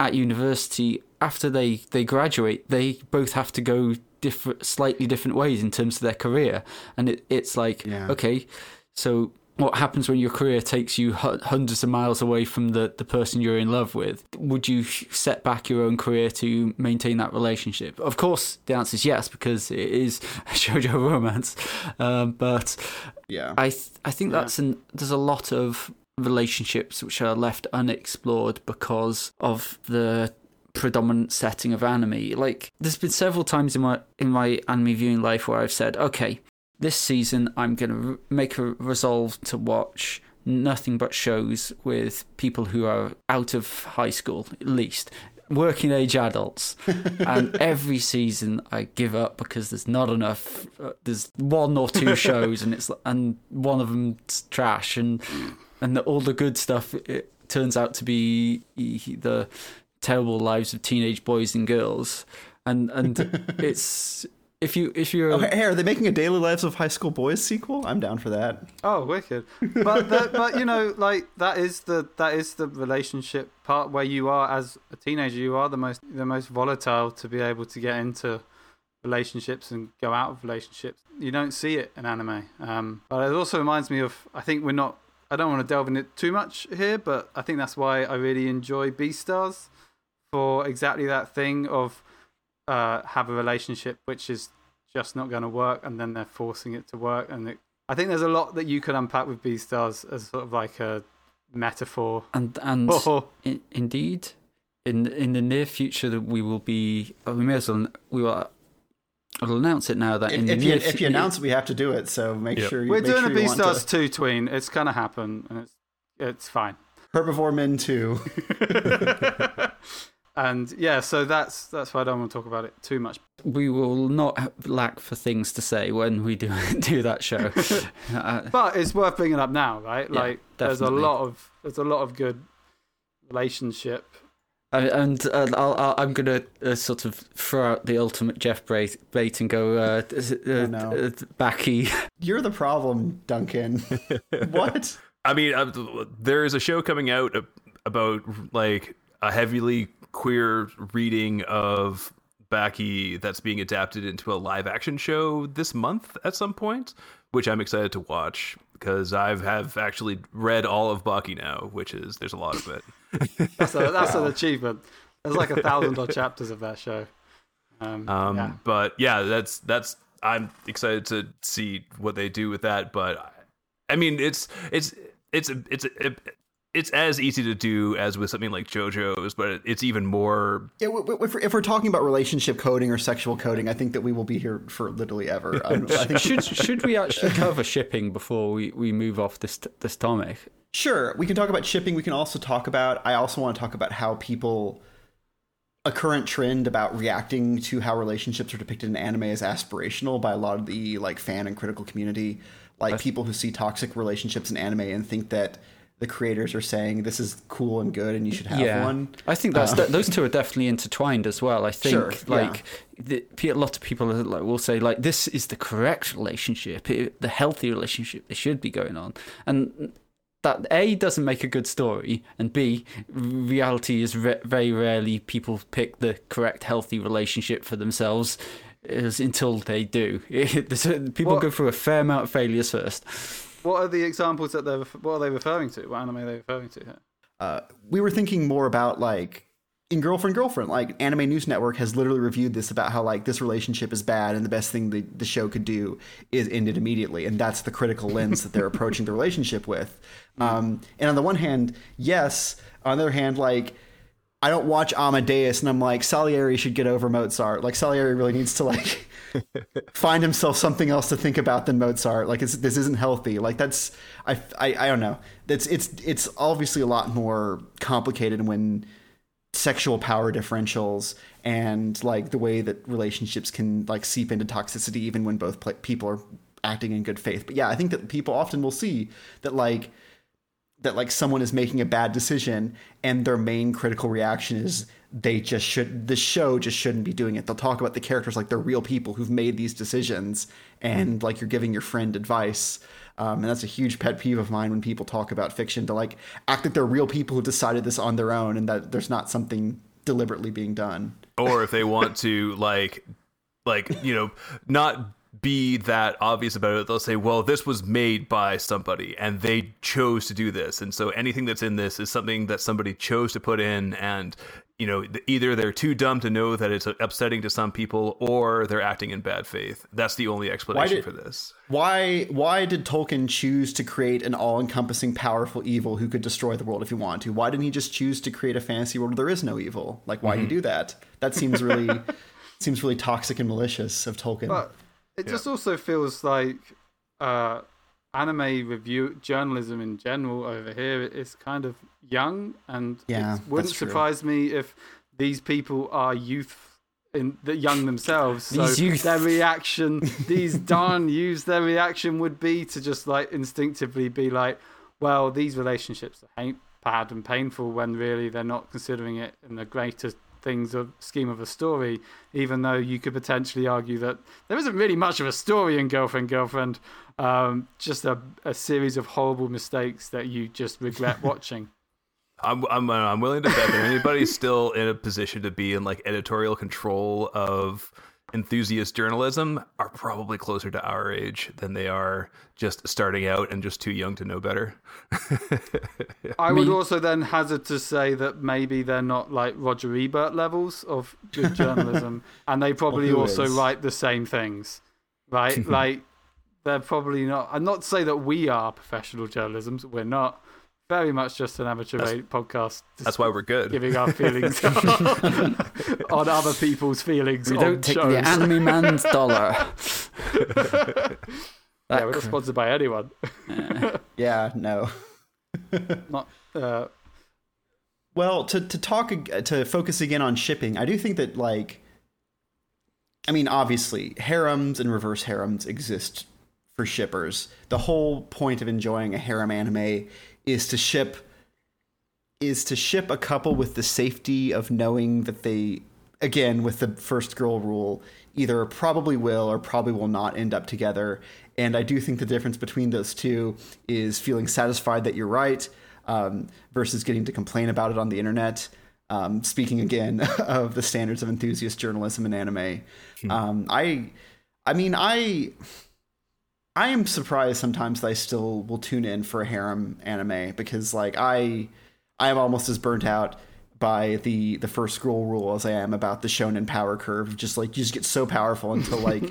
at university, after they, they graduate, they both have to go different, slightly different ways in terms of their career. And it, it's like, yeah. okay, so what happens when your career takes you hundreds of miles away from the, the person you're in love with? Would you set back your own career to maintain that relationship? Of course, the answer is yes, because it is a shoujo romance. Um, but yeah, I th- I think yeah. that's an, there's a lot of relationships which are left unexplored because of the predominant setting of anime. Like there's been several times in my in my anime viewing life where I've said, okay, this season I'm gonna re- make a resolve to watch nothing but shows with people who are out of high school, at least working age adults. And every season I give up because there's not enough. Uh, there's one or two shows, and it's and one of them's trash, and And the, all the good stuff, it turns out to be the terrible lives of teenage boys and girls. And and it's if you if you're okay, hey, are they making a Daily Lives of High School Boys sequel? I'm down for that. Oh, wicked! But the, but you know, like that is the that is the relationship part where you are as a teenager, you are the most the most volatile to be able to get into relationships and go out of relationships. You don't see it in anime, um, but it also reminds me of I think we're not. I don't want to delve into it too much here, but I think that's why I really enjoy Beastars for exactly that thing of uh, have a relationship which is just not going to work, and then they're forcing it to work. And it, I think there's a lot that you could unpack with Beastars as sort of like a metaphor. And and oh. in, indeed, in in the near future, that we will be, we may as well we will I'll announce it now that if, in the if, you, f- if you announce it, we have to do it. So make yep. sure you. We're doing sure a Beastars two tween. It's gonna happen, and it's it's fine. Herbivore Men two. And yeah, so that's that's why I don't want to talk about it too much. We will not lack for things to say when we do do that show. uh, but it's worth bringing up now, right? Yeah, like definitely. there's a lot of there's a lot of good relationship. Uh, and uh, I'll, I'll, I'm going to uh, sort of throw out the ultimate Jeff bait, bait and go uh, uh, oh, no. uh, Baki. You're the problem, Duncan. What? I mean, uh, there is a show coming out about like a heavily queer reading of Baki that's being adapted into a live action show this month at some point, which I'm excited to watch because I've have actually read all of Baki now, which is there's a lot of it. that's a, that's wow. an achievement. There's like a thousand odd chapters of that show. Um, um yeah. But yeah, that's that's I'm excited to see what they do with that. But I mean, it's it's it's it's. it's it, It's as easy to do as with something like JoJo's, but it's even more. Yeah, if we're talking about relationship coding or sexual coding, I think that we will be here for literally ever. I don't know, I think... should should we actually cover shipping before we, we move off this this topic? Sure, we can talk about shipping. We can also talk about. I also want to talk about how people. A current trend about reacting to how relationships are depicted in anime is aspirational by a lot of the like fan and critical community, like That's... people who see toxic relationships in anime and think that. The creators are saying this is cool and good and you should have yeah. one. I think that's um. th- those two are definitely intertwined as well. I think sure, like yeah. the, a lot of people are, like, will say like this is the correct relationship, it, the healthy relationship that should be going on. And that A, doesn't make a good story, and B, reality is re- very rarely people pick the correct healthy relationship for themselves is until they do. People what? go through a fair amount of failures first. What are the examples that they're, what are they referring to? What anime are they referring to here? Uh, we were thinking more about like in Girlfriend, Girlfriend, like Anime News Network has literally reviewed this about how like this relationship is bad and the best thing the, the show could do is end it immediately. And that's the critical lens that they're approaching the relationship with. Um, and on the one hand, yes. On the other hand, like I don't watch Amadeus and I'm like, Salieri should get over Mozart. Like Salieri really needs to like... find himself something else to think about than Mozart. Like it's, this isn't healthy. Like that's I, I I don't know. That's it's it's obviously a lot more complicated when sexual power differentials and like the way that relationships can like seep into toxicity even when both pl- people are acting in good faith. But yeah, I think that people often will see that like that like someone is making a bad decision and their main critical reaction is. They just should, the show just shouldn't be doing it. They'll talk about the characters like they're real people who've made these decisions and like you're giving your friend advice. Um, and that's a huge pet peeve of mine when people talk about fiction to like act like they're real people who decided this on their own and that there's not something deliberately being done. Or if they want to like, like, you know, not be that obvious about it, they'll say, well, this was made by somebody and they chose to do this. And so anything that's in this is something that somebody chose to put in and, you know, either they're too dumb to know that it's upsetting to some people or they're acting in bad faith. That's the only explanation did, for this. Why why did Tolkien choose to create an all-encompassing, powerful evil who could destroy the world if he wanted to? Why didn't he just choose to create a fantasy world where there is no evil? Like, why mm-hmm. do you do that? That seems really seems really toxic and malicious of Tolkien. But it yeah. just also feels like uh, anime review journalism in general over here is kind of... young and yeah, it wouldn't surprise me if these people are youth in the young themselves, so youth. their reaction these darn youths their reaction would be to just like instinctively be like, well, these relationships ain't bad and painful, when really they're not considering it in the greater things of scheme of a story, even though you could potentially argue that there isn't really much of a story in Girlfriend, Girlfriend, um just a, a series of horrible mistakes that you just regret watching. I'm I'm I'm willing to bet that anybody's still in a position to be in like editorial control of enthusiast journalism are probably closer to our age than they are just starting out and just too young to know better. I would also then hazard to say that maybe they're not like Roger Ebert levels of good journalism, and they probably well, also is? write the same things, right? Like they're probably not. And not to say that we are professional journalism, we're not. very much just an amateur that's, podcast. That's why we're good. Giving our feelings on, on other people's feelings. We don't take shows. The anime man's dollar. Yeah, we're not sponsored by anyone. Uh, yeah, no. Not. Uh, well, to to talk to focus again on shipping, I do think that like, I mean, obviously, harems and reverse harems exist for shippers. The whole point of enjoying a harem anime is to ship is to ship a couple with the safety of knowing that they, again, with the first girl rule, either probably will or probably will not end up together. And I do think the difference between those two is feeling satisfied that you're right um, versus getting to complain about it on the internet. Um, speaking again of the standards of enthusiast journalism in anime. Hmm. Um, I, I mean, I... I am surprised sometimes that I still will tune in for a harem anime because, like, I I am almost as burnt out by the, the first scroll rule as I am about the shonen power curve. Just, like, you just get so powerful until, like,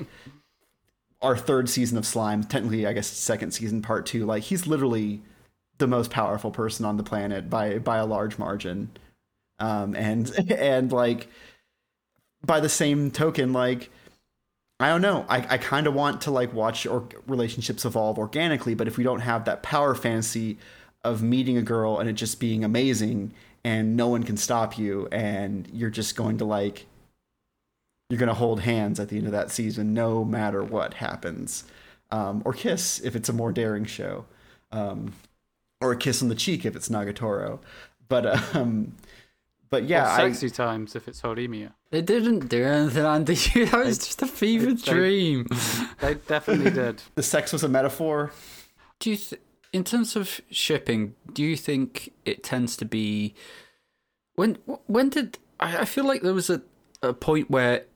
our third season of Slime, technically, I guess, second season, part two. Like, he's literally the most powerful person on the planet by by a large margin. Um, and, and like, by the same token, like... I don't know. I, I kind of want to like watch or relationships evolve organically, but if we don't have that power fantasy of meeting a girl and it just being amazing and no one can stop you and you're just going to like, you're going to hold hands at the end of that season, no matter what happens, um, or kiss if it's a more daring show, um, or a kiss on the cheek if it's Nagatoro, but, um, But yeah, or sexy I, times if it's Horimiya. They didn't do anything, Andy. That was they, just a fever they, dream. They definitely did. The sex was a metaphor. Do you, th- in terms of shipping, do you think it tends to be when? When did I, I feel like there was a, a point where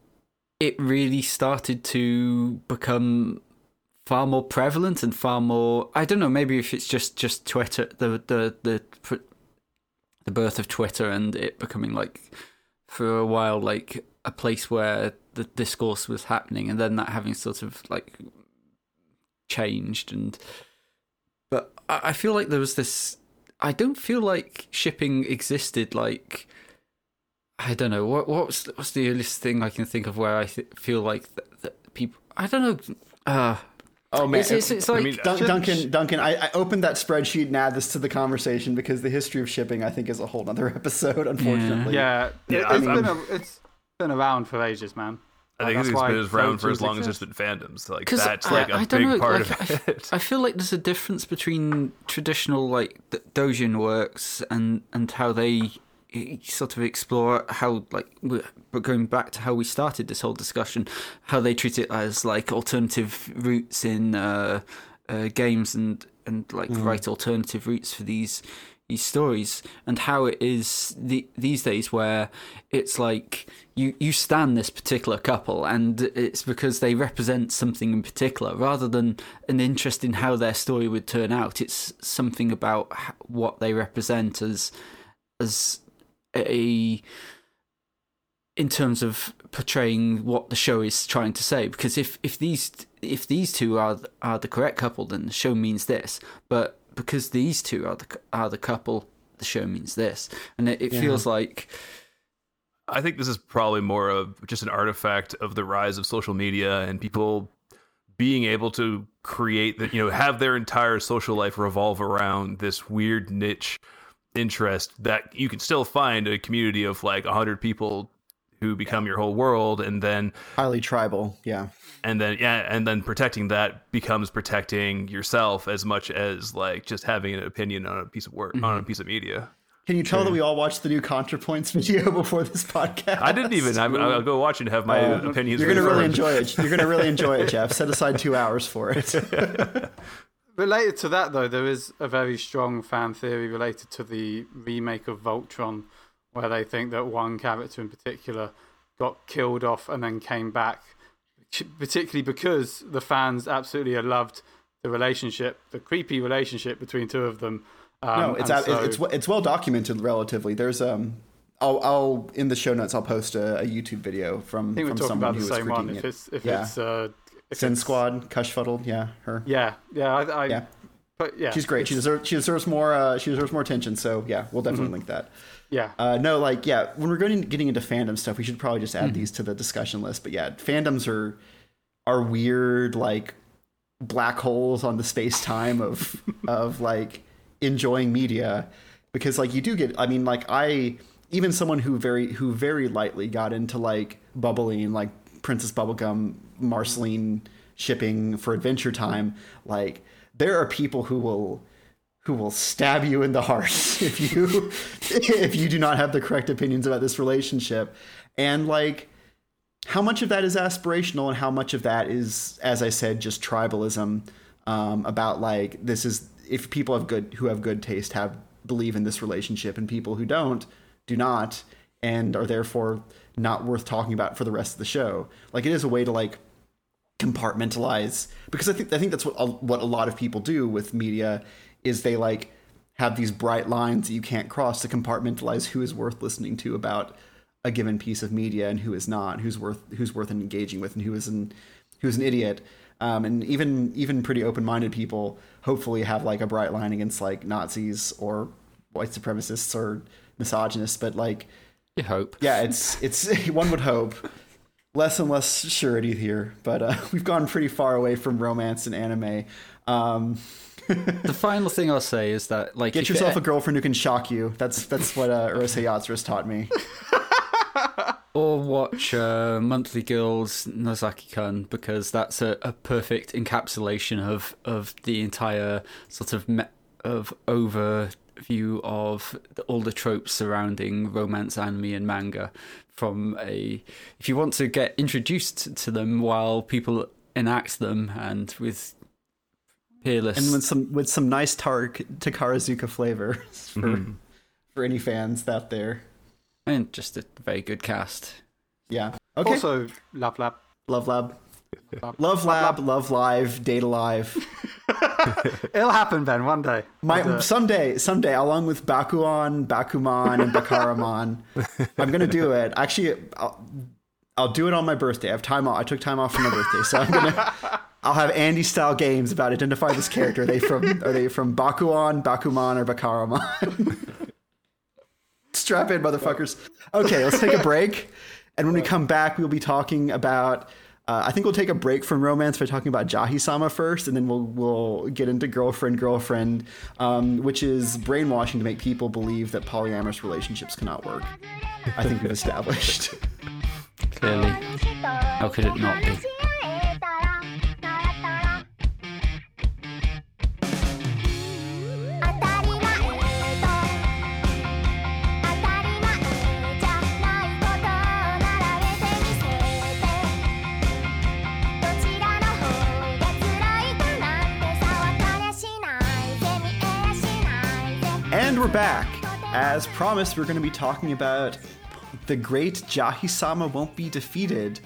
it really started to become far more prevalent and far more. I don't know. Maybe if it's just, just Twitter, the the the. the birth of Twitter and it becoming like for a while like a place where the discourse was happening, and then that having sort of like changed. And but I feel like there was this, I don't feel like shipping existed, like I don't know what what's what's the earliest thing I can think of where I th- feel like that, that people I don't know uh Oh man, it's, it's, it's like I mean, Dun- Duncan. Duncan, I, I opened that spreadsheet and add this to the conversation because the history of shipping, I think, is a whole other episode. Unfortunately, yeah, yeah. It, yeah it's, been a, it's been around for ages, man. I like, think it's been around for as long exist. as there's been fandoms. Like that's I, like a I big know, part like, of I, it. I feel like there's a difference between traditional like doujin works and and how they sort of explore how, like, but going back to how we started this whole discussion, how they treat it as like alternative routes in uh, uh, games and and like mm. write alternative routes for these these stories, and how it is the, these days where it's like you you stan this particular couple and it's because they represent something in particular rather than an interest in how their story would turn out. It's something about what they represent as as A, in terms of portraying what the show is trying to say, because if, if these if these two are are the correct couple, then the show means this. But because these two are the are the couple, the show means this, and it, it yeah. feels like. I think this is probably more of just an artifact of the rise of social media and people being able to create that, you know, have their entire social life revolve around this weird niche interest that you can still find a community of like one hundred people who become your whole world, and then highly tribal. Yeah. And then, yeah. And then protecting that becomes protecting yourself as much as like just having an opinion on a piece of work, mm-hmm. on a piece of media. Can you tell yeah. that we all watched the new ContraPoints video before this podcast? I didn't even. I'm, I'll go watch it and have my um, opinions. You're going to really enjoy it. You're going to really enjoy it, Jeff. Set aside two hours for it. Related to that, though, there is a very strong fan theory related to the remake of Voltron, where they think that one character in particular got killed off and then came back, particularly because the fans absolutely loved the relationship, the creepy relationship between two of them. Um, no, it's, so... it's it's it's well documented. Relatively, there's um, I'll I'll in the show notes I'll post a, a YouTube video from. I think we're from talking about the same one. It. If it's if yeah. it's. Uh, Sin Squad, Cushfuddled, yeah, her. Yeah, yeah, I, I yeah. But yeah, she's great. She deserves she deserves more. Uh, she deserves more attention. So yeah, we'll definitely mm-hmm. link that. Yeah. Uh, no, like yeah, when we're going getting into fandom stuff, we should probably just add mm-hmm. these to the discussion list. But yeah, fandoms are are weird, like black holes on the space time of of like enjoying media, because like you do get. I mean, like I even someone who very who very lightly got into like bubbling, like Princess Bubblegum, Marceline shipping for Adventure Time, like. There are people who will who will stab you in the heart if you if you do not have the correct opinions about this relationship. And like how much of that is aspirational and how much of that is, as I said, just tribalism um, about like this is if people have good who have good taste have believe in this relationship and people who don't do not and are therefore not worth talking about for the rest of the show. Like it is a way to like compartmentalize, because I think I think that's what a, what a lot of people do with media is they like have these bright lines that you can't cross to compartmentalize who is worth listening to about a given piece of media and who is not, who's worth who's worth engaging with and who is an who's an idiot. Um, and even even pretty open-minded people hopefully have like a bright line against like Nazis or white supremacists or misogynists, but like you hope. Yeah, it's it's one would hope. Less and less surety here, but uh, we've gone pretty far away from romance and anime. Um, the final thing I'll say is that, like, get yourself it, a girlfriend who can shock you. That's that's what uh, Urusei Yatsura's taught me. Or watch uh, Monthly Girls Nozaki-kun, because that's a, a perfect encapsulation of of the entire sort of me- of overview of all the tropes surrounding romance, anime, and manga. From a, if you want to get introduced to them while people enact them and with peerless and with some with some nice tar- Takarazuka flavor for mm-hmm. for any fans out there, and just a very good cast. Yeah. Okay. Also, Love Lab, Love Lab, Love Lab, Love Live, Date Alive. It'll happen, Ben, one day. My, someday, someday, along with Bakuon, Bakuman, and Bakaramon, I'm going to do it. Actually, I'll, I'll do it on my birthday. I have time off. I took time off for my birthday, so I'm going to... I'll have Andy-style games about identify this character. Are they from, are they from Bakuon, Bakuman, or Bakaramon? Strap in, motherfuckers. Okay, let's take a break, and when we come back, we'll be talking about... Uh, I think we'll take a break from romance by talking about Jahy-sama first, and then we'll we'll get into Girlfriend, Girlfriend, um, which is brainwashing to make people believe that polyamorous relationships cannot work. I think we've established. Clearly. How could it not be? And we're back. As promised, we're going to be talking about the great Jahy-sama Won't Be Defeated,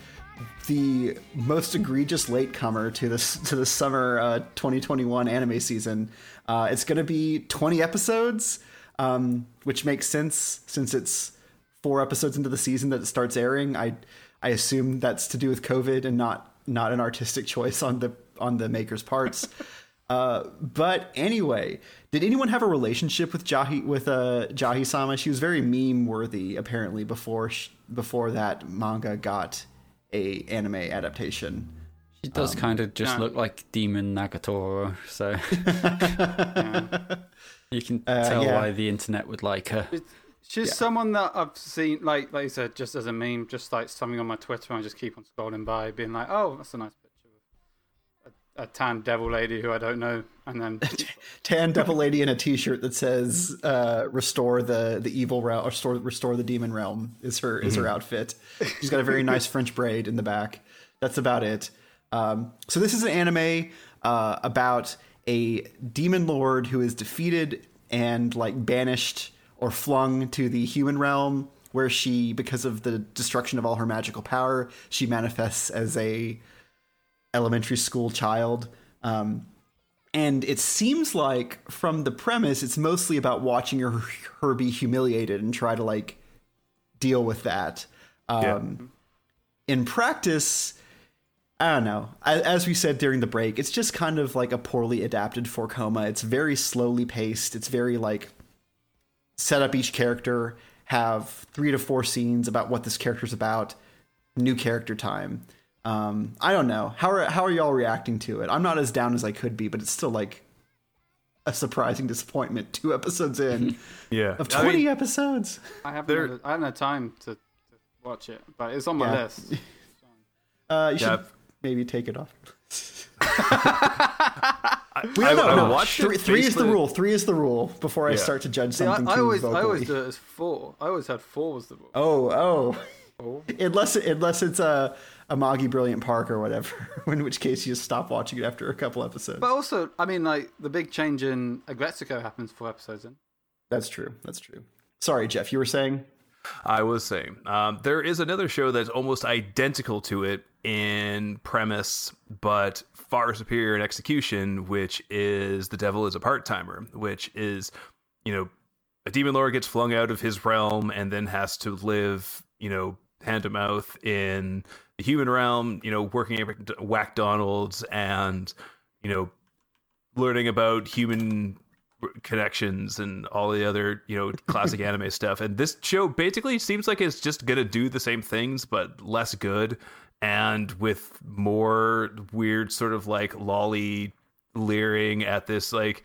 the most egregious latecomer to this to the summer uh, twenty twenty-one anime season. Uh, it's going to be twenty episodes, um, which makes sense since it's four episodes into the season that it starts airing. I I assume that's to do with COVID and not not an artistic choice on the on the maker's parts. Uh, but anyway, did anyone have a relationship with Jahy with uh, Jahy-sama? She was very meme worthy apparently before sh- before that manga got a anime adaptation. She does um, kind of just yeah. look like Demon Nagatoro, so yeah. you can tell uh, yeah. why the internet would like her. It's, she's yeah. someone that I've seen, like like you said, just as a meme, just like something on my Twitter, and I just keep on scrolling by, being like, oh, that's a nice. A tan devil lady who I don't know, and then tan devil lady in a t-shirt that says uh, "Restore the the evil realm," restore restore the demon realm is her mm-hmm. is her outfit. She's got a very nice French braid in the back. That's about it. Um, so this is an anime uh, about a demon lord who is defeated and like banished or flung to the human realm, where she, because of the destruction of all her magical power, she manifests as a elementary school child. Um, and it seems like from the premise, it's mostly about watching her, her be humiliated and try to like deal with that. Um, yeah. In practice, I don't know. I, as we said during the break, it's just kind of like a poorly adapted For Coma. It's very slowly paced. It's very like set up each character, have three to four scenes about what this character's about, new character time. Um, I don't know. How are, how are y'all reacting to it? I'm not as down as I could be, but it's still like a surprising disappointment two episodes in. Yeah. Of twenty I mean, episodes. I haven't I haven't had time to, to watch it, but it's on my yeah. list. Uh, you yeah. should maybe take it off. we I, no, I no. Three, three is the rule. Three is the rule before yeah. I start to judge something. Yeah, I, I, always, I always do it as four. I always had four was the rule. Oh, oh. oh. Unless unless it's a, a Amagi Brilliant Park or whatever, in which case you just stop watching it after a couple episodes. But also, I mean, like, the big change in Agretsuko happens four episodes in. That's true. That's true. Sorry, Jeff, you were saying? I was saying, um, there is another show that's almost identical to it in premise, but far superior in execution, which is The Devil is a Part-Timer, which is, you know, a demon lord gets flung out of his realm and then has to live, you know, hand-to-mouth in the human realm, you know, working at Whack-Donald's and, you know, learning about human connections and all the other, you know, classic anime stuff. And this show basically seems like it's just gonna do the same things but less good and with more weird sort of like lolly leering at this, like,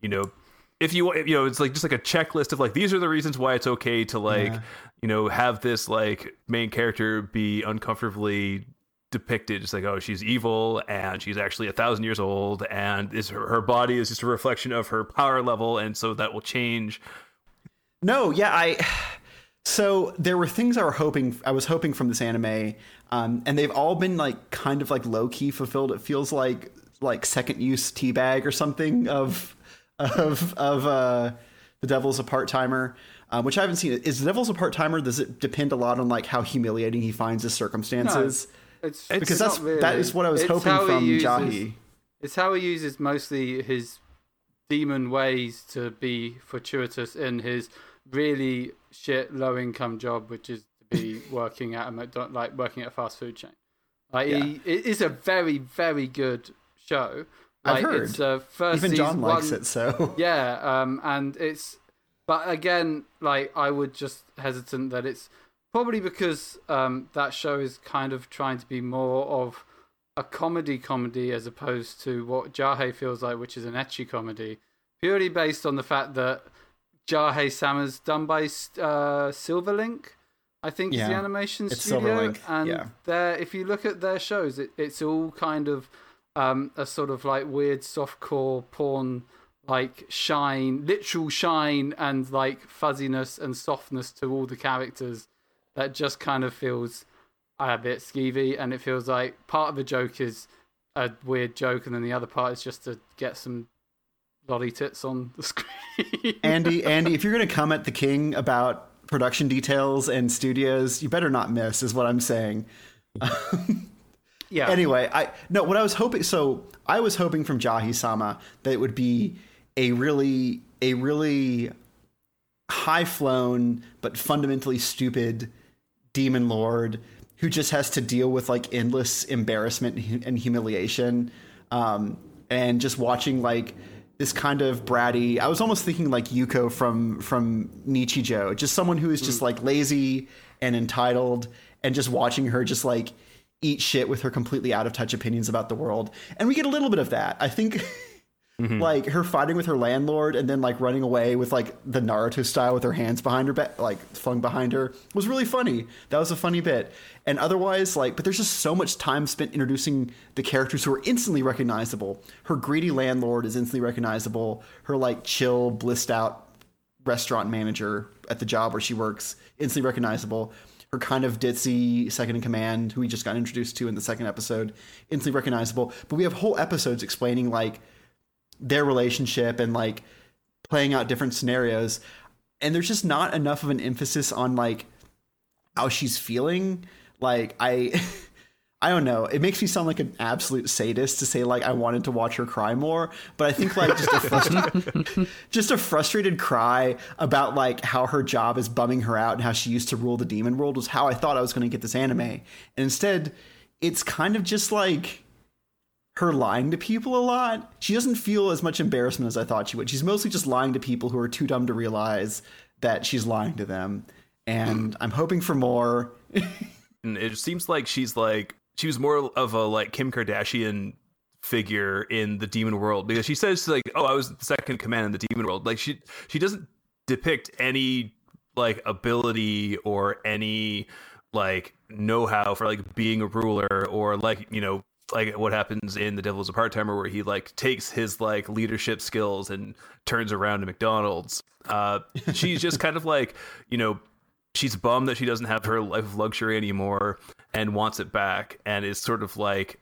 you know, if you you know, it's like just like a checklist of like, these are the reasons why it's okay to like yeah. you know, have this like main character be uncomfortably depicted. It's like, oh, she's evil and she's actually a thousand years old and is her, her body is just a reflection of her power level, and so that will change. No, yeah, I so there were things I were hoping I was hoping from this anime, um and they've all been like kind of like low-key fulfilled. It feels like like second use teabag or something of of of uh The Devil's a Part-Timer, um, which I haven't seen. Is The Devil's a Part-Timer, does it depend a lot on like how humiliating he finds his circumstances? No. It's, because it's that's really. That is what I was it's hoping from uses, Jahy. It's how he uses mostly his demon ways to be fortuitous in his really shit low income job, which is to be working at a like working at a fast food chain. Like yeah. he, it is a very very good show. Like, I've heard. It's a first Even John likes one, it, so yeah. Um, and it's but again, like I would just hesitant that it's. Probably because um, that show is kind of trying to be more of a comedy comedy as opposed to what Jahy feels like, which is an ecchi comedy, purely based on the fact that Jahy-sama's done by uh, Silverlink, I think yeah. is the animation it's studio. Silverlink. And yeah. their, if you look at their shows, it, it's all kind of um, a sort of like weird softcore porn, like shine, literal shine and like fuzziness and softness to all the characters. That just kind of feels a bit skeevy, and it feels like part of the joke is a weird joke, and then the other part is just to get some lolly tits on the screen. Andy, Andy, if you're going to come at the king about production details and studios, you better not miss, is what I'm saying. Um, yeah. Anyway, I no, what I was hoping, so I was hoping from Jahy-sama that it would be a really, a really high-flown but fundamentally stupid demon lord who just has to deal with like endless embarrassment and humiliation, um and just watching like this kind of bratty, I was almost thinking like Yuko from from Nichijou, just someone who is just like lazy and entitled, and just watching her just like eat shit with her completely out of touch opinions about the world. And we get a little bit of that, I think. Mm-hmm. Like her fighting with her landlord and then like running away with like the Naruto style with her hands behind her back, like flung behind her, was really funny. That was a funny bit. And otherwise, like, but there's just so much time spent introducing the characters who are instantly recognizable. Her greedy landlord is instantly recognizable. Her like chill, blissed out restaurant manager at the job where she works, instantly recognizable. Her kind of ditzy second in command, who we just got introduced to in the second episode, instantly recognizable. But we have whole episodes explaining like their relationship and like playing out different scenarios, and there's just not enough of an emphasis on like how she's feeling. Like I I don't know, it makes me sound like an absolute sadist to say like I wanted to watch her cry more, but I think like just a frust- just a frustrated cry about like how her job is bumming her out and how she used to rule the demon world was how I thought I was going to get this anime. And instead it's kind of just like her lying to people a lot. She doesn't feel as much embarrassment as I thought she would. She's mostly just lying to people who are too dumb to realize that she's lying to them. And I'm hoping for more. And it seems like she's like, she was more of a like Kim Kardashian figure in the demon world, because she says like, oh, I was the second command in the demon world. Like she, she doesn't depict any like ability or any like know-how for like being a ruler, or like, you know, like what happens in The Devil's a Part-Timer, where he like takes his like leadership skills and turns around to McDonald's. Uh, she's just kind of like, you know, she's bummed that she doesn't have her life of luxury anymore and wants it back, and is sort of like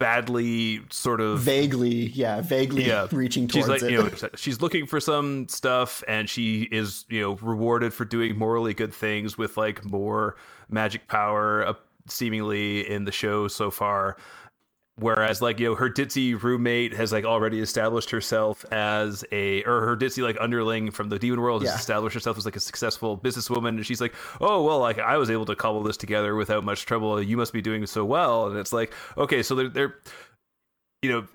badly sort of vaguely, yeah, vaguely yeah. reaching towards she's like, it. You know, she's looking for some stuff, and she is, you know, rewarded for doing morally good things with like more magic power, uh, seemingly in the show so far. Whereas like, you know, her ditzy roommate has like already established herself as a, or her ditzy like underling from the demon world has yeah. established herself as like a successful businesswoman. And she's like, oh, well, like I was able to cobble this together without much trouble. You must be doing so well. And it's like, okay, so they're, they're you know,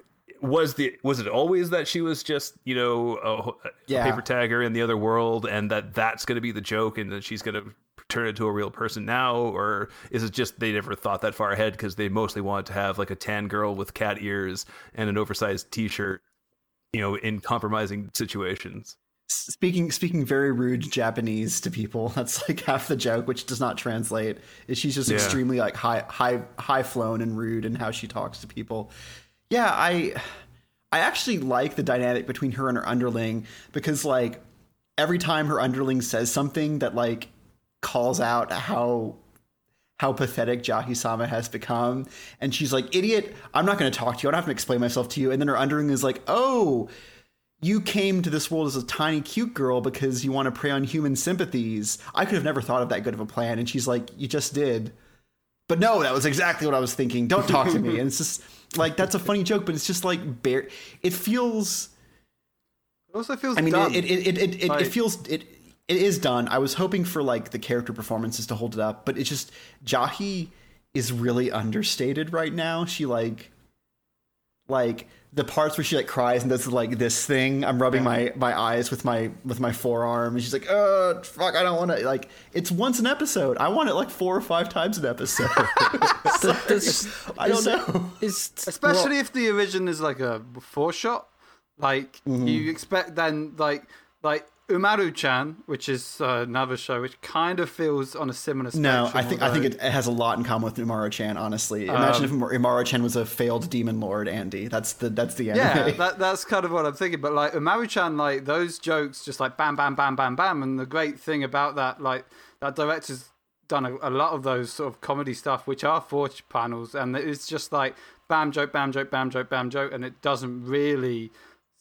was the, was it always that she was just, you know, a, yeah. a paper tagger in the other world, and that that's going to be the joke, and that she's going to turn into a real person now? Or is it just they never thought that far ahead because they mostly wanted to have like a tan girl with cat ears and an oversized t-shirt, you know, in compromising situations? Speaking speaking very rude Japanese to people, that's like half the joke, which does not translate. She's just yeah. extremely like high high high flown and rude in how she talks to people. Yeah, I I actually like the dynamic between her and her underling, because like every time her underling says something that like calls out how how pathetic Jahy-sama has become, and she's like, idiot, I'm not going to talk to you, I don't have to explain myself to you. And then her underling is like, oh, you came to this world as a tiny cute girl because you want to prey on human sympathies. I could have never thought of that good of a plan. And she's like, you just did. But no, that was exactly what I was thinking, don't talk to me. And it's just like, that's a funny joke, but it's just like bare it feels it also feels I mean dumb. it it it it, it, like... it feels it It is done. I was hoping for like the character performances to hold it up, but it's just Jahy is really understated right now. She like, like the parts where she like cries and does like this thing. I'm rubbing my, my eyes with my with my forearm, and she's like, "Oh fuck, I don't want to." Like, it's once an episode. I want it like four or five times an episode. So, does, I don't is, know. Is, especially well, if the origin is like a before shot, like mm-hmm. you expect then like like. Umaru-chan, which is uh, another show, which kind of feels on a similar spectrum. No, I think although... I think it has a lot in common with Umaru-chan. Honestly, imagine um, if Umaru-chan was a failed demon lord, Andy. That's the that's the anime. Yeah, that, that's kind of what I'm thinking. But like Umaru-chan, like those jokes, just like bam, bam, bam, bam, bam. And the great thing about that, like that director's done a, a lot of those sort of comedy stuff, which are forge panels, and it's just like bam joke, bam joke, bam joke, bam joke, and it doesn't really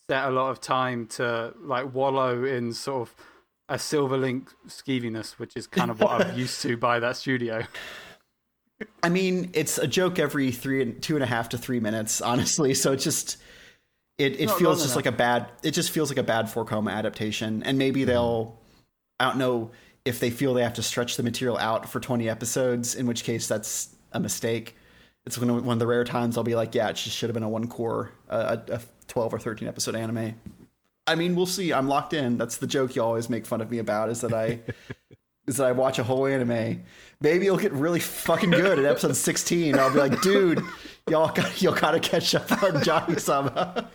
set a lot of time to like wallow in sort of a Silver Link skeeviness, which is kind of what I'm used to by that studio. I mean, it's a joke every three and two and a half to three minutes, honestly. So it just it it Not feels just enough. like a bad. It just feels like a bad four coma adaptation, and maybe mm-hmm. they'll. I don't know if they feel they have to stretch the material out for twenty episodes, in which case that's a mistake. It's one of the rare times I'll be like, yeah, it just should have been a one core, uh, a, a twelve or thirteen episode anime. I mean, we'll see. I'm locked in. That's the joke you always make fun of me about, is that I is that I watch a whole anime. Maybe it'll get really fucking good at episode sixteen. I'll be like, dude, y'all got, y'all got to catch up on Jahy-sama.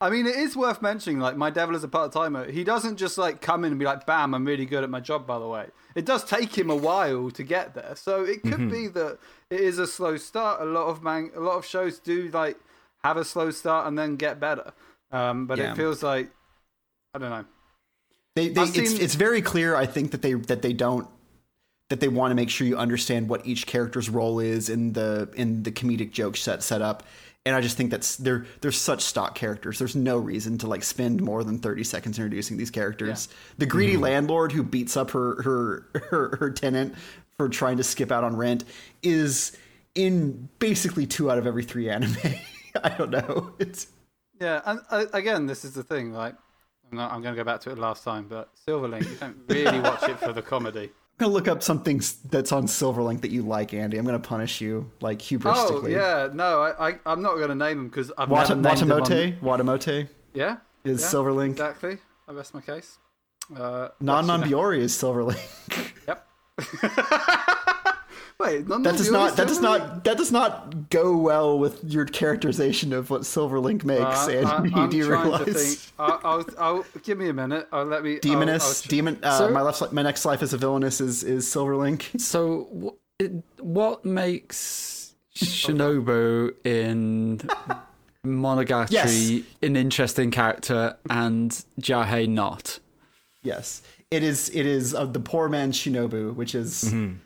I mean, it is worth mentioning, like, My Devil is a Part-Timer. He doesn't just, like, come in and be like, bam, I'm really good at my job, by the way. It does take him a while to get there. So it could mm-hmm. be that it is a slow start. A lot of man- a lot of shows do, like, have a slow start and then get better. Um, but yeah. it feels like, I don't know. They, they, seen... it's, it's very clear, I think, that they that they don't, that they want to make sure you understand what each character's role is in the in the comedic joke set set up. And I just think that's they're they're such stock characters. There's no reason to like spend more than thirty seconds introducing these characters. Yeah. The greedy mm-hmm. landlord who beats up her, her her her tenant for trying to skip out on rent is in basically two out of every three anime. I don't know. It's yeah. And uh, again, this is the thing. Like, I'm, I'm going to go back to it last time, but Silver Link, you don't really watch it for the comedy. I'm gonna look up something that's on Silverlink that you like, Andy. I'm gonna punish you like hubristically. Oh yeah, no, I, I I'm not gonna name them because I've Wata, never named Watamote, them on... Watamote. Yeah, is yeah, Silverlink exactly? I rest my case. Uh, Non-Monbiori is Silverlink. Yep. Wait, non that does not that does not that does not go well with your characterization of what Silverlink makes. Uh, and I, I'm do you realize? To think. I'll, I'll, I'll give me a minute. I'll let me. Demoness, I'll, I'll... demon. Uh, so, my left, my next life as a villainess is is Silverlink. So, w- it, what makes Shinobu in Monogatari yes. an interesting character and Jahy not? Yes, it is. It is of the poor man's Shinobu, which is. Mm-hmm.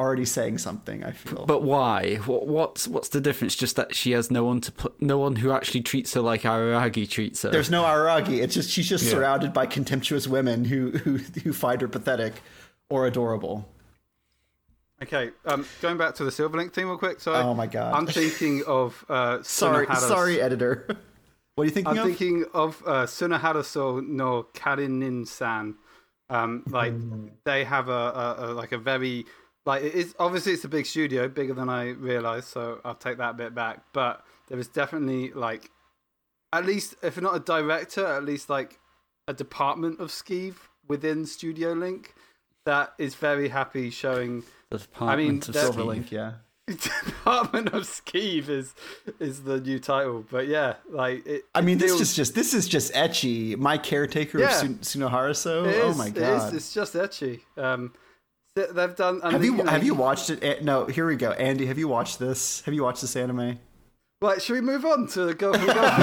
Already saying something, I feel. But why? What, what's what's the difference? Just that she has no one to put, no one who actually treats her like Araragi treats her. There's no Araragi. It's just she's just yeah. surrounded by contemptuous women who, who who find her pathetic or adorable. Okay, um, going back to the Silverlink thing real quick. So oh my god, I'm thinking of uh, sorry, sorry, editor. What are you thinking? I'm of? thinking of uh, Tsunoharaso no Karinin-san. Um, like they have a, a, a like a very Like it is obviously it's a big studio, bigger than I realized, so I'll take that bit back. But there is definitely like, at least if not a director, at least like a department of skeev within Studio Link that is very happy showing. The department I mean, of Silverlink, yeah. Department of Skeev is is the new title, but yeah, like it. I mean, it this is just this is just etchy. My caretaker yeah. of Tsunoharaso. Oh my god, it is, it's just etchy. Um. They've done. Have you have you watched it? No, here we go. Andy, have you watched this? Have you watched this anime? Right, should we move on to the Girlfriend?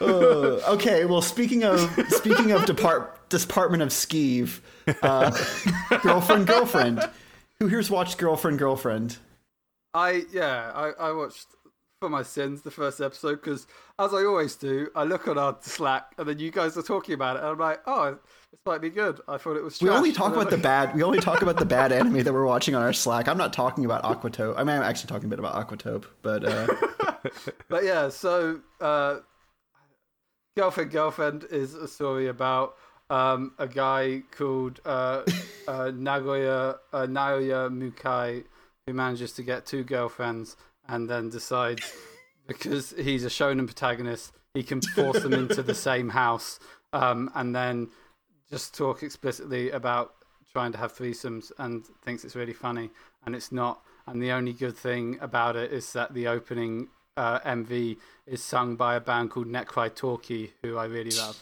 uh, okay. Well, speaking of speaking of depart, Department of Skeev, uh, Girlfriend, Girlfriend. Who here's watched Girlfriend, Girlfriend? I yeah, I, I watched. For my sins, the first episode, because as I always do, I look on our Slack and then you guys are talking about it, and I'm like, oh, this might be good. I thought it was. Trash. We only talk about like... the bad. We only talk about the bad anime that we're watching on our Slack. I'm not talking about Aquatope. I mean, I'm actually talking a bit about Aquatope, but. Uh... but yeah, so uh, Girlfriend, Girlfriend is a story about um, a guy called uh, uh, Nagoya uh, Naoya Mukai who manages to get two girlfriends. And then decides, because he's a shonen protagonist, he can force them into the same house. Um, and then just talk explicitly about trying to have threesomes and thinks it's really funny. And it's not. And the only good thing about it is that the opening uh, M V is sung by a band called Necry Talkie, who I really love.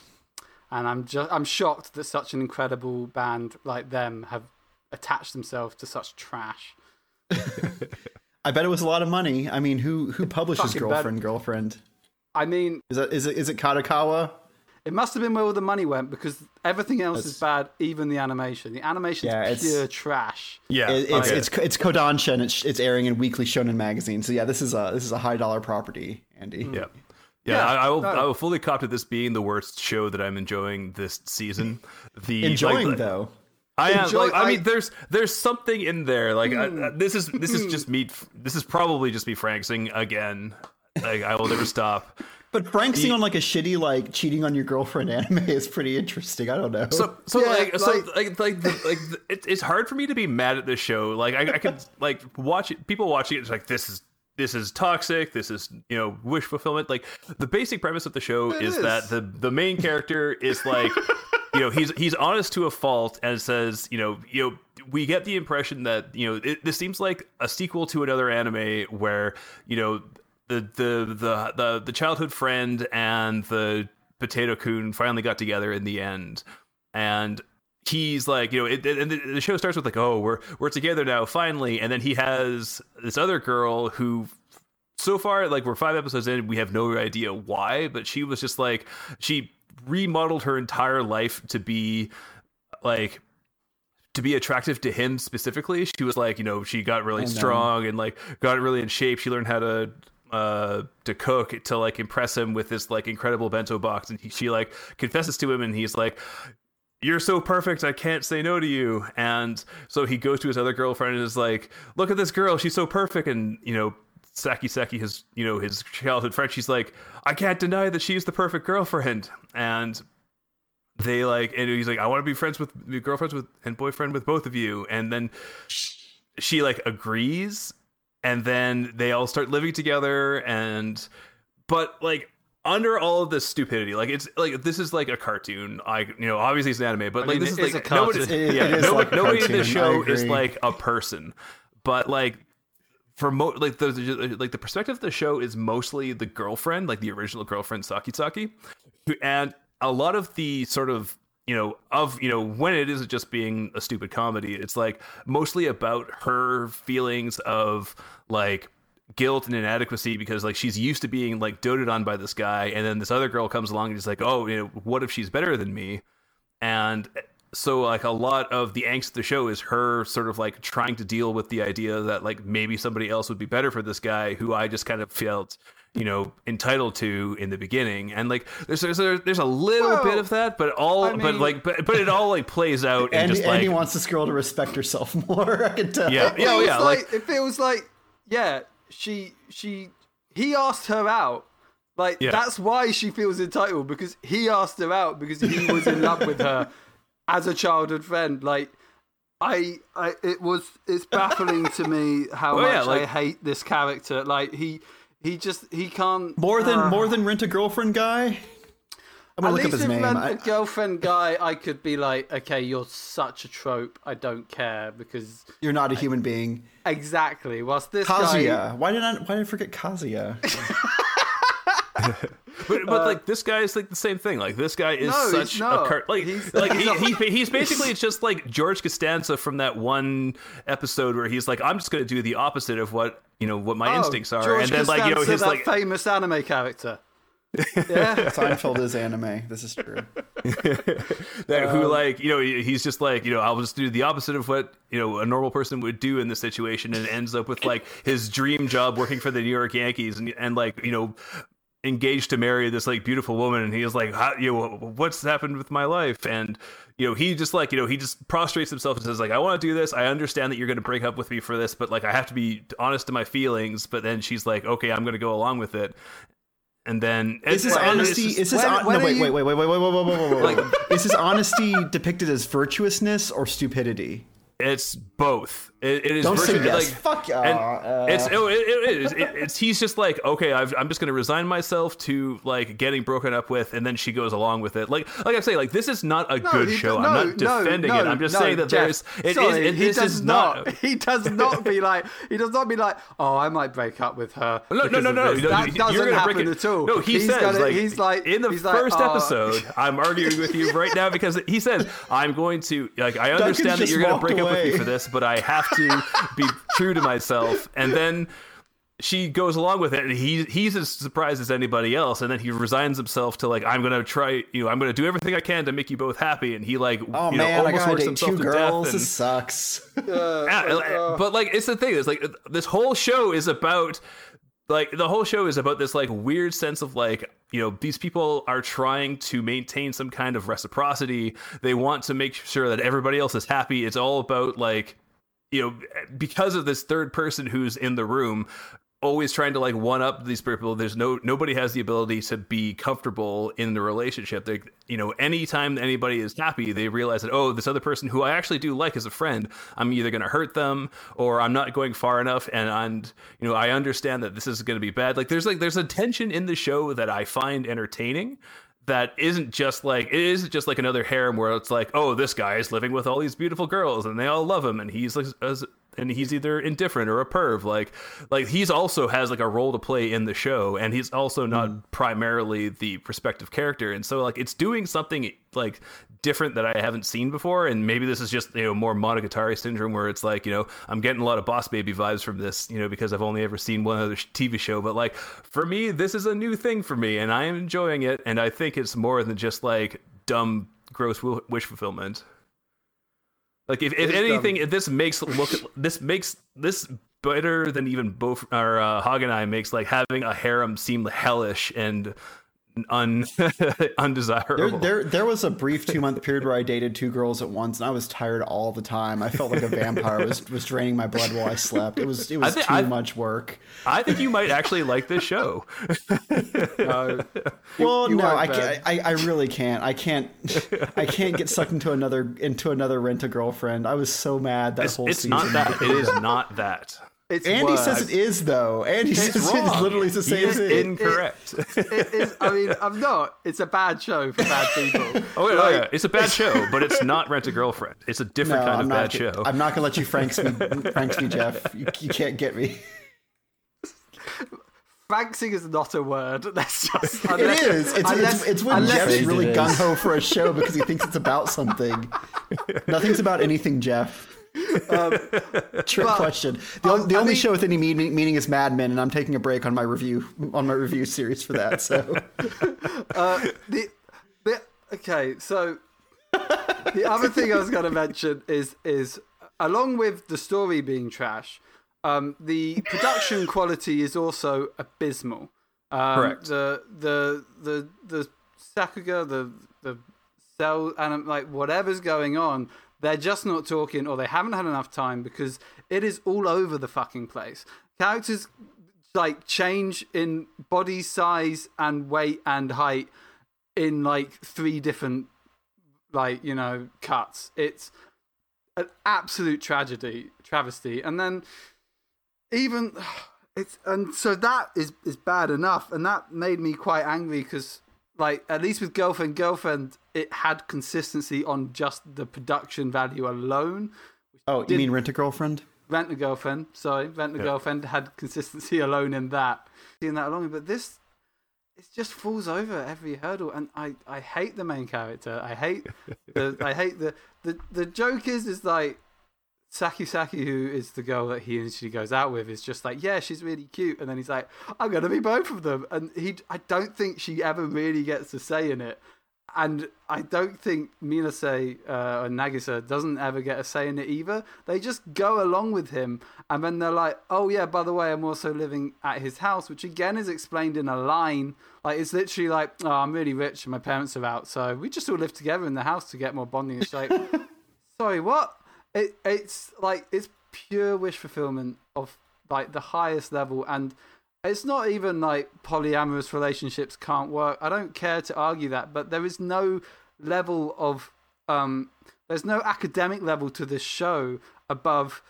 And I'm just I'm shocked that such an incredible band like them have attached themselves to such trash. I bet it was a lot of money. I mean, who who publishes Girlfriend, bad. Girlfriend? I mean... Is it, is it, is it Kadokawa? It must have been where all the money went, because everything else it's, is bad, even the animation. The animation is yeah, pure it's, trash. Yeah. It, it's, okay. it's it's it's Kodansha, and it's, it's airing in Weekly Shonen Magazine. So yeah, this is a this is a high-dollar property, Andy. Mm. Yeah. Yeah, yeah I, I will. No. I will fully cop to this being the worst show that I'm enjoying this season. The Enjoying, like, though. I am. Enjoy, like, I, I mean, there's there's something in there. Like mm, I, I, this is this mm. is just me. This is probably just me Franksing again. Like I will never stop. But Franksing the, on like a shitty like cheating on your girlfriend anime is pretty interesting. I don't know. So so yeah, like, like so like like, the, like the, it, it's hard for me to be mad at this show. Like I, I could like watch it. People watching it, it's like this is. This is toxic. This is, you know, wish fulfillment. Like the basic premise of the show is, is that the, the main character is like, you know, he's he's honest to a fault and says, you know, you know, we get the impression that, you know, it, this seems like a sequel to another anime where, you know, the the the the, the childhood friend and the potato-kun finally got together in the end, and. He's like, you know, it, it, and the show starts with like, oh, we're we're together now, finally. And then he has this other girl who, so far, like we're five episodes in, we have no idea why, but she was just like, she remodeled her entire life to be like, to be attractive to him specifically. She was like, you know, she got really strong and like got really in shape. She learned how to. uh to cook to like impress him with this like incredible bento box, and he, she like confesses to him, and he's like, you're so perfect, I can't say no to you. And so he goes to his other girlfriend and is like, look at this girl, she's so perfect. And, you know, Saki Saki, his, you know, his childhood friend, she's like, I can't deny that she's the perfect girlfriend. And they like, and he's like, I want to be friends with be girlfriends with and boyfriend with both of you. And then she like agrees, and then they all start living together. And but like, under all of this stupidity, like it's like this is like a cartoon. Like, you know, obviously it's an anime, but I mean, like this is like nobody, yeah, is nobody, like nobody in this show is like a person. But like for mo- like the like the perspective of the show is mostly the girlfriend, like the original girlfriend Sakisaki, and a lot of the sort of, you know, of, you know, when it isn't just being a stupid comedy, it's like mostly about her feelings of like guilt and inadequacy, because like she's used to being like doted on by this guy, and then this other girl comes along and is like, oh, you know, what if she's better than me? And so like a lot of the angst of the show is her sort of like trying to deal with the idea that like maybe somebody else would be better for this guy who I just kind of felt, you know, entitled to in the beginning. And like there's there's a, there's a little Whoa. bit of that, but all I mean, but like but, but it all like plays out. And just, Andy like, wants this girl to respect herself more. I can tell. Yeah, it, yeah, it yeah. Like, like it feels like yeah. She, she, he asked her out. Like, yeah. That's why she feels entitled, because he asked her out, because he was in love with her as a childhood friend. Like, I, I, it was, it's baffling to me how well, much yeah, like, I hate this character. Like, he, he just, he can't. More than, uh, more than Rent-A-Girlfriend guy? I'm gonna look up his name. At least in Rent-A-Girlfriend guy, I could be like, okay, you're such a trope. I don't care, because you're not a human I, being. Exactly. Whilst this Kazuya. Guy, why did I? Why did I forget Kazuya? but but uh, like this guy is like the same thing. Like this guy is no, such a car- like he's, like he's, he, he he's basically it's just like George Costanza from that one episode where he's like, I'm just going to do the opposite of what you know what my oh, instincts are, George and then Costanza, like you know his that like famous anime character. Yeah, Seinfeld is anime. This is true. that um, who like you know he's just like you know I'll just do the opposite of what you know a normal person would do in this situation, and ends up with like his dream job working for the New York Yankees, and and like you know engaged to marry this like beautiful woman, and he is like, how, you know, what's happened with my life? And you know he just like you know he just prostrates himself and says like, I want to do this. I understand that you're going to break up with me for this, but like I have to be honest to my feelings. But then she's like, okay, I'm going to go along with it. And then is this honesty? Is this no? Wait, wait, wait, wait, wait, wait, wait, wait, wait. Is this honesty depicted as virtuousness or stupidity? It's both. It, it is. Don't virtu- say yes. Like, fuck yeah. Uh, it's it, it, it is. It, it's he's just like okay. I've, I'm just going to resign myself to like getting broken up with, and then she goes along with it. Like like I'm saying, like this is not a no, good show. No, I'm not defending no, it. I'm just no, saying that Jeff, there is. It sorry, is. It, he this does is not. not he does not be like. He does not be like. Oh, I might break up with her. No, no, no, no. That doesn't you're happen break it. at all. No, he he's says gonna, like he's like in the first like, episode. Oh. I'm arguing with you right now because he says I'm going to like. I understand that you're going to break up with me for this, but I have to be true to myself. And then she goes along with it, and he he's as surprised as anybody else, and then he resigns himself to like, I'm gonna try, you know, I'm gonna do everything I can to make you both happy. And he like oh you man know, almost I gotta works date himself two to girls death and, this sucks yeah, but like it's the thing, it's like this whole show is about like the whole show is about this like weird sense of like, you know, these people are trying to maintain some kind of reciprocity. They want to make sure that everybody else is happy. It's all about like, you know, because of this third person who's in the room always trying to like one up these people, there's no nobody has the ability to be comfortable in the relationship. They, you know, anytime anybody is happy, they realize that, oh, this other person who I actually do like as a friend, I'm either going to hurt them or I'm not going far enough, and I'm, you know, I understand that this is going to be bad. Like there's like there's a tension in the show that I find entertaining. That isn't just like it isn't just like another harem where it's like, oh, this guy is living with all these beautiful girls and they all love him, and he's like, and he's either indifferent or a perv. Like, like he's also has like a role to play in the show, and he's also not mm. primarily the prospective character, and so like it's doing something like different that I haven't seen before, and maybe this is just you know more Monogatari syndrome where it's like you know I'm getting a lot of Boss Baby vibes from this you know because I've only ever seen one other T V show, but like for me this is a new thing for me, and I am enjoying it, and I think it's more than just like dumb gross wish fulfillment. Like if, if anything, if this makes look this makes this better than even both or uh, Hog and I makes like having a harem seem hellish and un undesirable. There, there, there was a brief two month period where I dated two girls at once, and I was tired all the time. I felt like a vampire was, was draining my blood while I slept. It was it was th- too I, much work. I think you might actually like this show. uh, well, you, you no, I, can't, I I really can't. I can't. I can't get sucked into another into another Rent-A-Girlfriend. I was so mad that it's, whole it's season. It's not that. It is not that. It's Andy was. says it is, though. Andy it's says wrong. It literally is the same thing. Incorrect. It, it, it is, I mean, I'm not. It's a bad show for bad people. Oh, yeah, like, yeah. It's a bad show, but it's not Rent-A-Girlfriend. It's a different no, kind I'm of bad gonna, show. I'm not going to let you Franks me, Franks me Jeff. You, you can't get me. Franksing is not a word. That's just, unless, it is. It's, unless, it's, it's when Jeff's really gung-ho for a show because he thinks it's about something. Nothing's about anything, Jeff. Um, Trick but, question. The, um, the only I mean, show with any meaning, meaning is Mad Men, and I'm taking a break on my review on my review series for that. So, uh, the, the okay. So the other thing I was going to mention is is along with the story being trash, um, the production quality is also abysmal. Um, Correct. The the the the Sakuga the the cell and like whatever's going on. They're just not talking, or they haven't had enough time because it is all over the fucking place. Characters like change in body size and weight and height in like three different, like, you know, cuts. It's an absolute tragedy, travesty. And then even it's, and so that is, is bad enough. And that made me quite angry because, like, at least with Girlfriend, Girlfriend, it had consistency on just the production value alone. Oh, you mean Rent-A-Girlfriend? Rent-A-Girlfriend, sorry. Rent-A-Girlfriend yeah. had consistency alone in that. Seeing that along, but this, it just falls over every hurdle, and I, I hate the main character. I hate the, I hate the, the, the joke is, is like, Saki Saki, who is the girl that he initially goes out with, is just like, yeah, she's really cute. And then he's like, I'm going to be both of them. And he, I don't think she ever really gets a say in it. And I don't think Minase uh, or Nagisa doesn't ever get a say in it either. They just go along with him. And then they're like, oh, yeah, by the way, I'm also living at his house, which again is explained in a line. Like, it's literally like, oh, I'm really rich and my parents are out. So we just all live together in the house to get more bonding. It's like, sorry, what? It, it's like it's pure wish fulfillment of like the highest level, and it's not even like polyamorous relationships can't work. I don't care to argue that, but there is no level of um, there's no academic level to this show above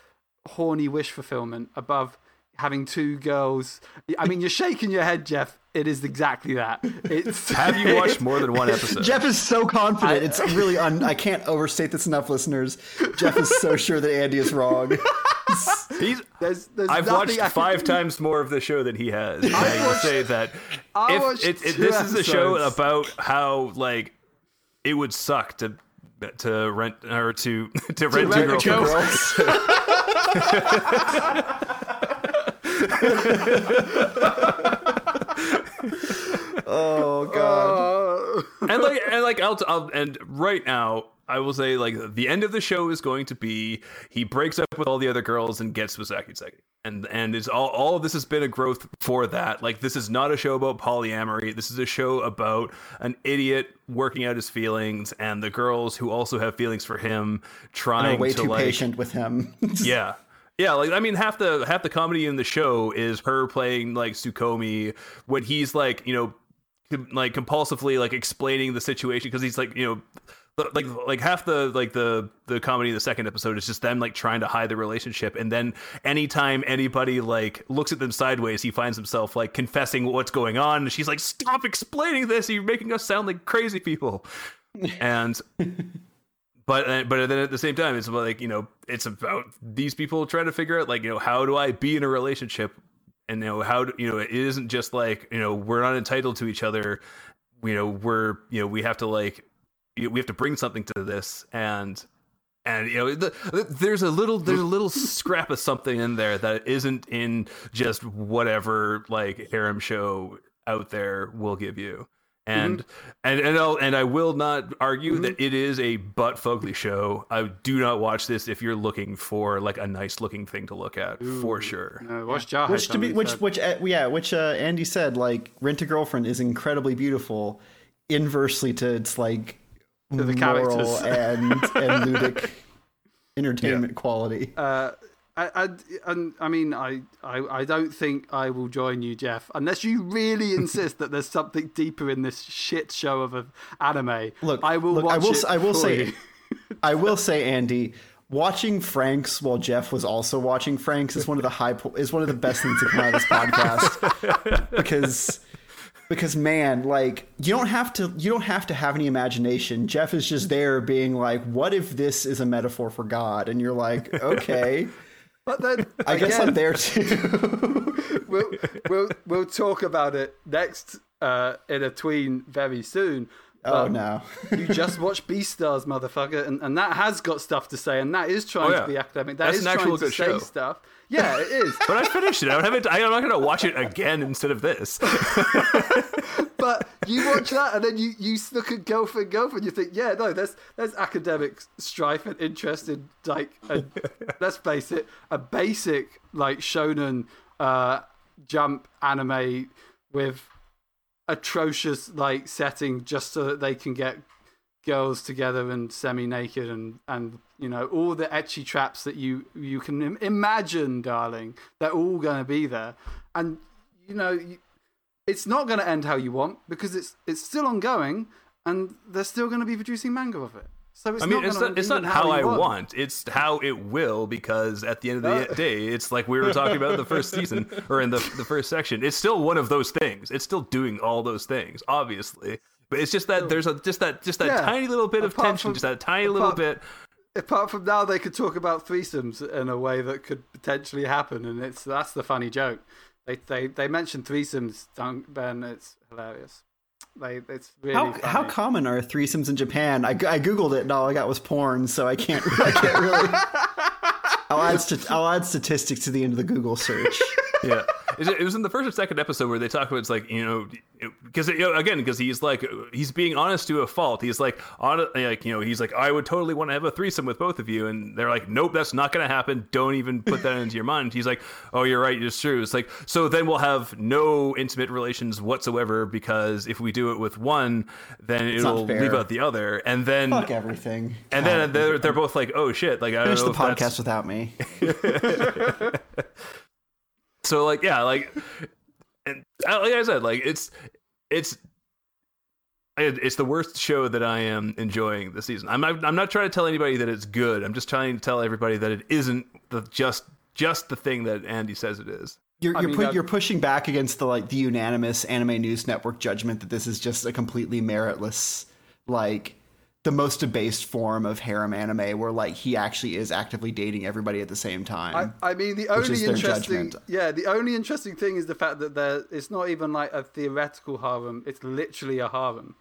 horny wish fulfillment, above having two girls. I mean, you're shaking your head, Jeff. It is exactly that. It's, Have you watched more than one episode? Jeff is so confident. I, it's really, un, I can't overstate this enough, listeners. Jeff is so sure that Andy is wrong. He's, there's, there's I've watched five times more of the show than he has. I, I watched, will say that I if, it, it, this episodes. is a show about how like it would suck to to rent or to to, to rent, rent a girlfriend. Oh god. Uh, and like and like I'll, I'll and right now I will say like the end of the show is going to be he breaks up with all the other girls and gets with Saki Saki. And and it's all all of this has been a growth for that. Like, this is not a show about polyamory. This is a show about an idiot working out his feelings and the girls who also have feelings for him trying and way to too like patient with him. Yeah. Yeah, like I mean, half the half the comedy in the show is her playing like Tsukomi when he's like, you know, com- like compulsively like explaining the situation because he's like, you know, th- like like half the like the the comedy in the second episode is just them like trying to hide the relationship, and then anytime anybody like looks at them sideways, he finds himself like confessing what's going on, and she's like, "Stop explaining this! You're making us sound like crazy people," and. But but then at the same time, it's about like, you know, it's about these people trying to figure out, like, you know, how do I be in a relationship? And, you know, how do, you know, it isn't just like, you know, we're not entitled to each other. You know, we're, you know, we have to like, we have to bring something to this. And, and you know, the, the, there's a little, there's a little scrap of something in there that isn't in just whatever, like, harem show out there will give you. And mm-hmm. and and, I'll, and I will not argue mm-hmm. that it is a butt fugly show. I do not watch this if you're looking for like a nice looking thing to look at. Ooh. For sure. No, watch yeah. Jahy-sama which to be which said. which uh, yeah which uh, Andy said like Rent-A-Girlfriend is incredibly beautiful, inversely to its like to the moral and and ludic entertainment yeah. quality. Uh, I, I, I mean, I, I, I don't think I will join you, Jeff, unless you really insist that there's something deeper in this shit show of an anime. Look, I will look, watch I will, it I will say, you. I will say, Andy, watching Frank's while Jeff was also watching Frank's is one of the high po- is one of the best things to come out of this podcast because. Because man, like you don't have to, you don't have to have any imagination. Jeff is just there, being like, "What if this is a metaphor for God?" And you're like, "Okay." But then I again, guess I'm there too. we'll we'll we'll talk about it next uh, in a tween very soon. Oh um, no! You just watch Beastars, motherfucker, and, and that has got stuff to say, and that is trying oh, yeah. to be academic. That That's is an actual good show. Say stuff. Yeah, it is. But I finished it. I don't have it. I'm not going to watch it again instead of this. But you watch that, and then you, you look at Girlfriend, Girlfriend. You think, yeah, no, there's there's academic strife and interest in like, a, let's face it, a basic like shonen uh, jump anime with atrocious like setting just so that they can get girls together and semi-naked and and you know all the ecchi traps that you you can im- imagine, darling. They're all going to be there, and you know you, it's not going to end how you want because it's it's still ongoing, and they're still going to be producing manga of it. So it's I mean, not it's not it's not how, how I want. want. It's how it will, because at the end of the day, it's like we were talking about in the first season or in the the first section. It's still one of those things. It's still doing all those things, obviously. But it's just that there's a, just that just that yeah. tiny little bit apart of tension, from, just that tiny apart, little bit. Apart from now, they could talk about threesomes in a way that could potentially happen, and it's that's the funny joke. They they they mentioned threesomes, Ben. It's hilarious. Like, it's really how, how common are threesomes in Japan? I, I googled it and all I got was porn, so I can't. I can't really. I'll add st- I'll add statistics to the end of the Google search. Yeah. It was in the first or second episode where they talk about it's like, you know, because you know, again, because he's like, he's being honest to a fault. He's like, on, like, you know, he's like, I would totally want to have a threesome with both of you. And they're like, nope, that's not going to happen. Don't even put that into your mind. He's like, oh, you're right. It's true. It's like, so then we'll have no intimate relations whatsoever, because if we do it with one, then it's it'll leave out the other. And then fuck everything. And God, then they're, they're both like, oh shit. Like, I don't know. Finish the podcast without me. So like yeah like and like I said like it's it's it's the worst show that I am enjoying this season. I'm not, I'm not trying to tell anybody that it's good. I'm just trying to tell everybody that it isn't the just just the thing that Andy says it is. You're you're, I mean, pu- you're pushing back against the like the unanimous Anime News Network judgment that this is just a completely meritless like the most debased form of harem anime where like he actually is actively dating everybody at the same time. I, I mean, the only interesting, yeah, the only interesting thing is the fact that there, it's not even like a theoretical harem. It's literally a harem.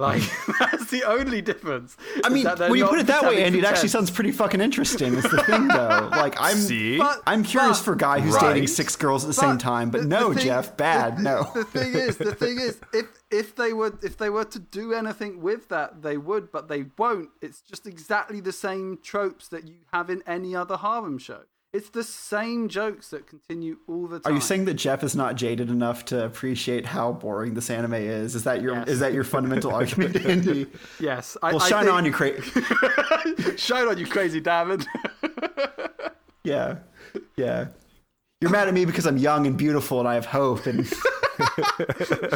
Like that's the only difference. I mean, when you put it that way, Andy, it actually sounds pretty fucking interesting. It's the thing though. Like I'm, but, I'm curious but, for a guy who's right. dating six girls at the but, same time, but the, no, the thing, Jeff, bad. The, no. The thing is, the thing is, if, If they were if they were to do anything with that, they would, but they won't. It's just exactly the same tropes that you have in any other harem show. It's the same jokes that continue all the time. Are you saying that Jeff is not jaded enough to appreciate how boring this anime is? Is that your yes. is that your fundamental argument, Andy? Yes. I, well, I shine think... on you, crazy. Shine on you, crazy David. yeah, yeah. You're mad at me because I'm young and beautiful, and I have hope and.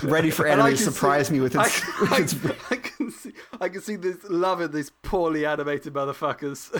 Ready for anime to surprise see, me with its. I, with its... I, I can see, I can see this love in these poorly animated motherfuckers.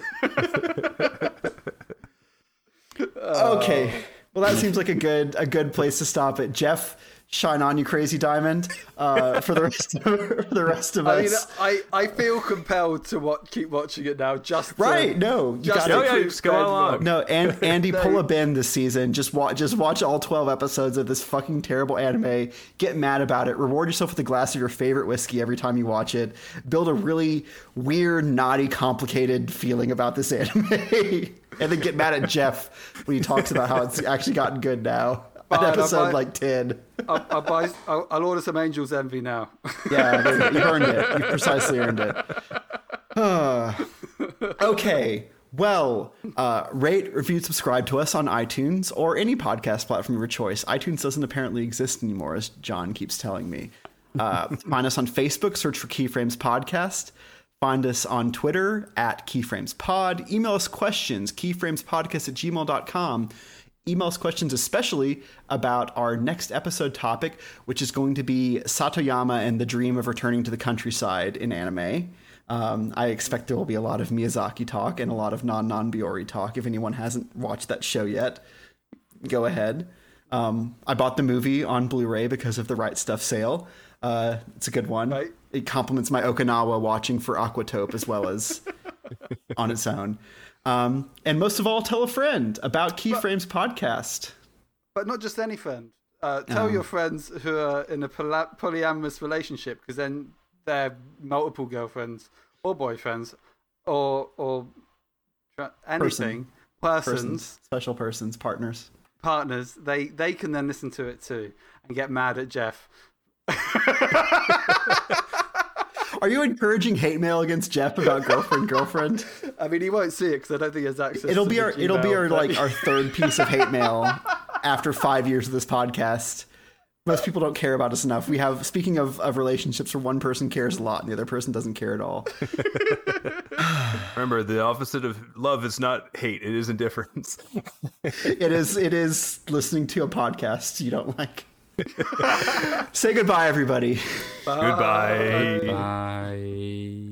Okay, well that seems like a good a good place to stop it. Jeff, shine on you, crazy diamond. Uh, for the rest of, for the rest of I us, mean, I I feel compelled to what keep watching it now. Just right, to, no, you just gotta, yeah, just go along. No, and Andy, no. Pull a bin this season. Just watch, just watch all twelve episodes of this fucking terrible anime. Get mad about it. Reward yourself with a glass of your favorite whiskey every time you watch it. Build a really weird, naughty, complicated feeling about this anime, and then get mad at Jeff when he talks about how it's actually gotten good now. But at episode buy, like ten. I'll, I'll, buy, I'll, I'll order some Angel's Envy now. Yeah, you've earned it. You've precisely earned it. Uh, okay. Well, uh, rate, review, subscribe to us on iTunes or any podcast platform of your choice. iTunes doesn't apparently exist anymore, as John keeps telling me. Uh, find us on Facebook. Search for Keyframes Podcast. Find us on Twitter at Keyframes Pod. Email us questions, keyframespodcast at gmail dot com. Email us questions, especially about our next episode topic, which is going to be Satoyama and the dream of returning to the countryside in anime. Um, I expect there will be a lot of Miyazaki talk and a lot of non-non-biori talk. If anyone hasn't watched that show yet, go ahead. Um, I bought the movie on Blu-ray because of the Right Stuff sale. Uh, it's a good one. Right. It complements my Okinawa watching for Aquatope as well as on its own. Um, and most of all, tell a friend about Keyframes but, Podcast. But not just any friend. Uh, tell um, your friends who are in a poly- polyamorous relationship, because then they're multiple girlfriends or boyfriends or or tra- anything. Person. Persons. persons. Special persons. Partners. Partners. They, they can then listen to it too and get mad at Jeff. Are you encouraging hate mail against Jeff about girlfriend, girlfriend? I mean, he won't see it because I don't think he has access. It'll to be our, Gmail, it'll be our but... like our third piece of hate mail after five years of this podcast. Most people don't care about us enough. We have, speaking of, of relationships where one person cares a lot and the other person doesn't care at all. Remember, the opposite of love is not hate; it is indifference. It is. It is listening to a podcast you don't like. Say goodbye, everybody. Bye. Goodbye. Bye. Bye.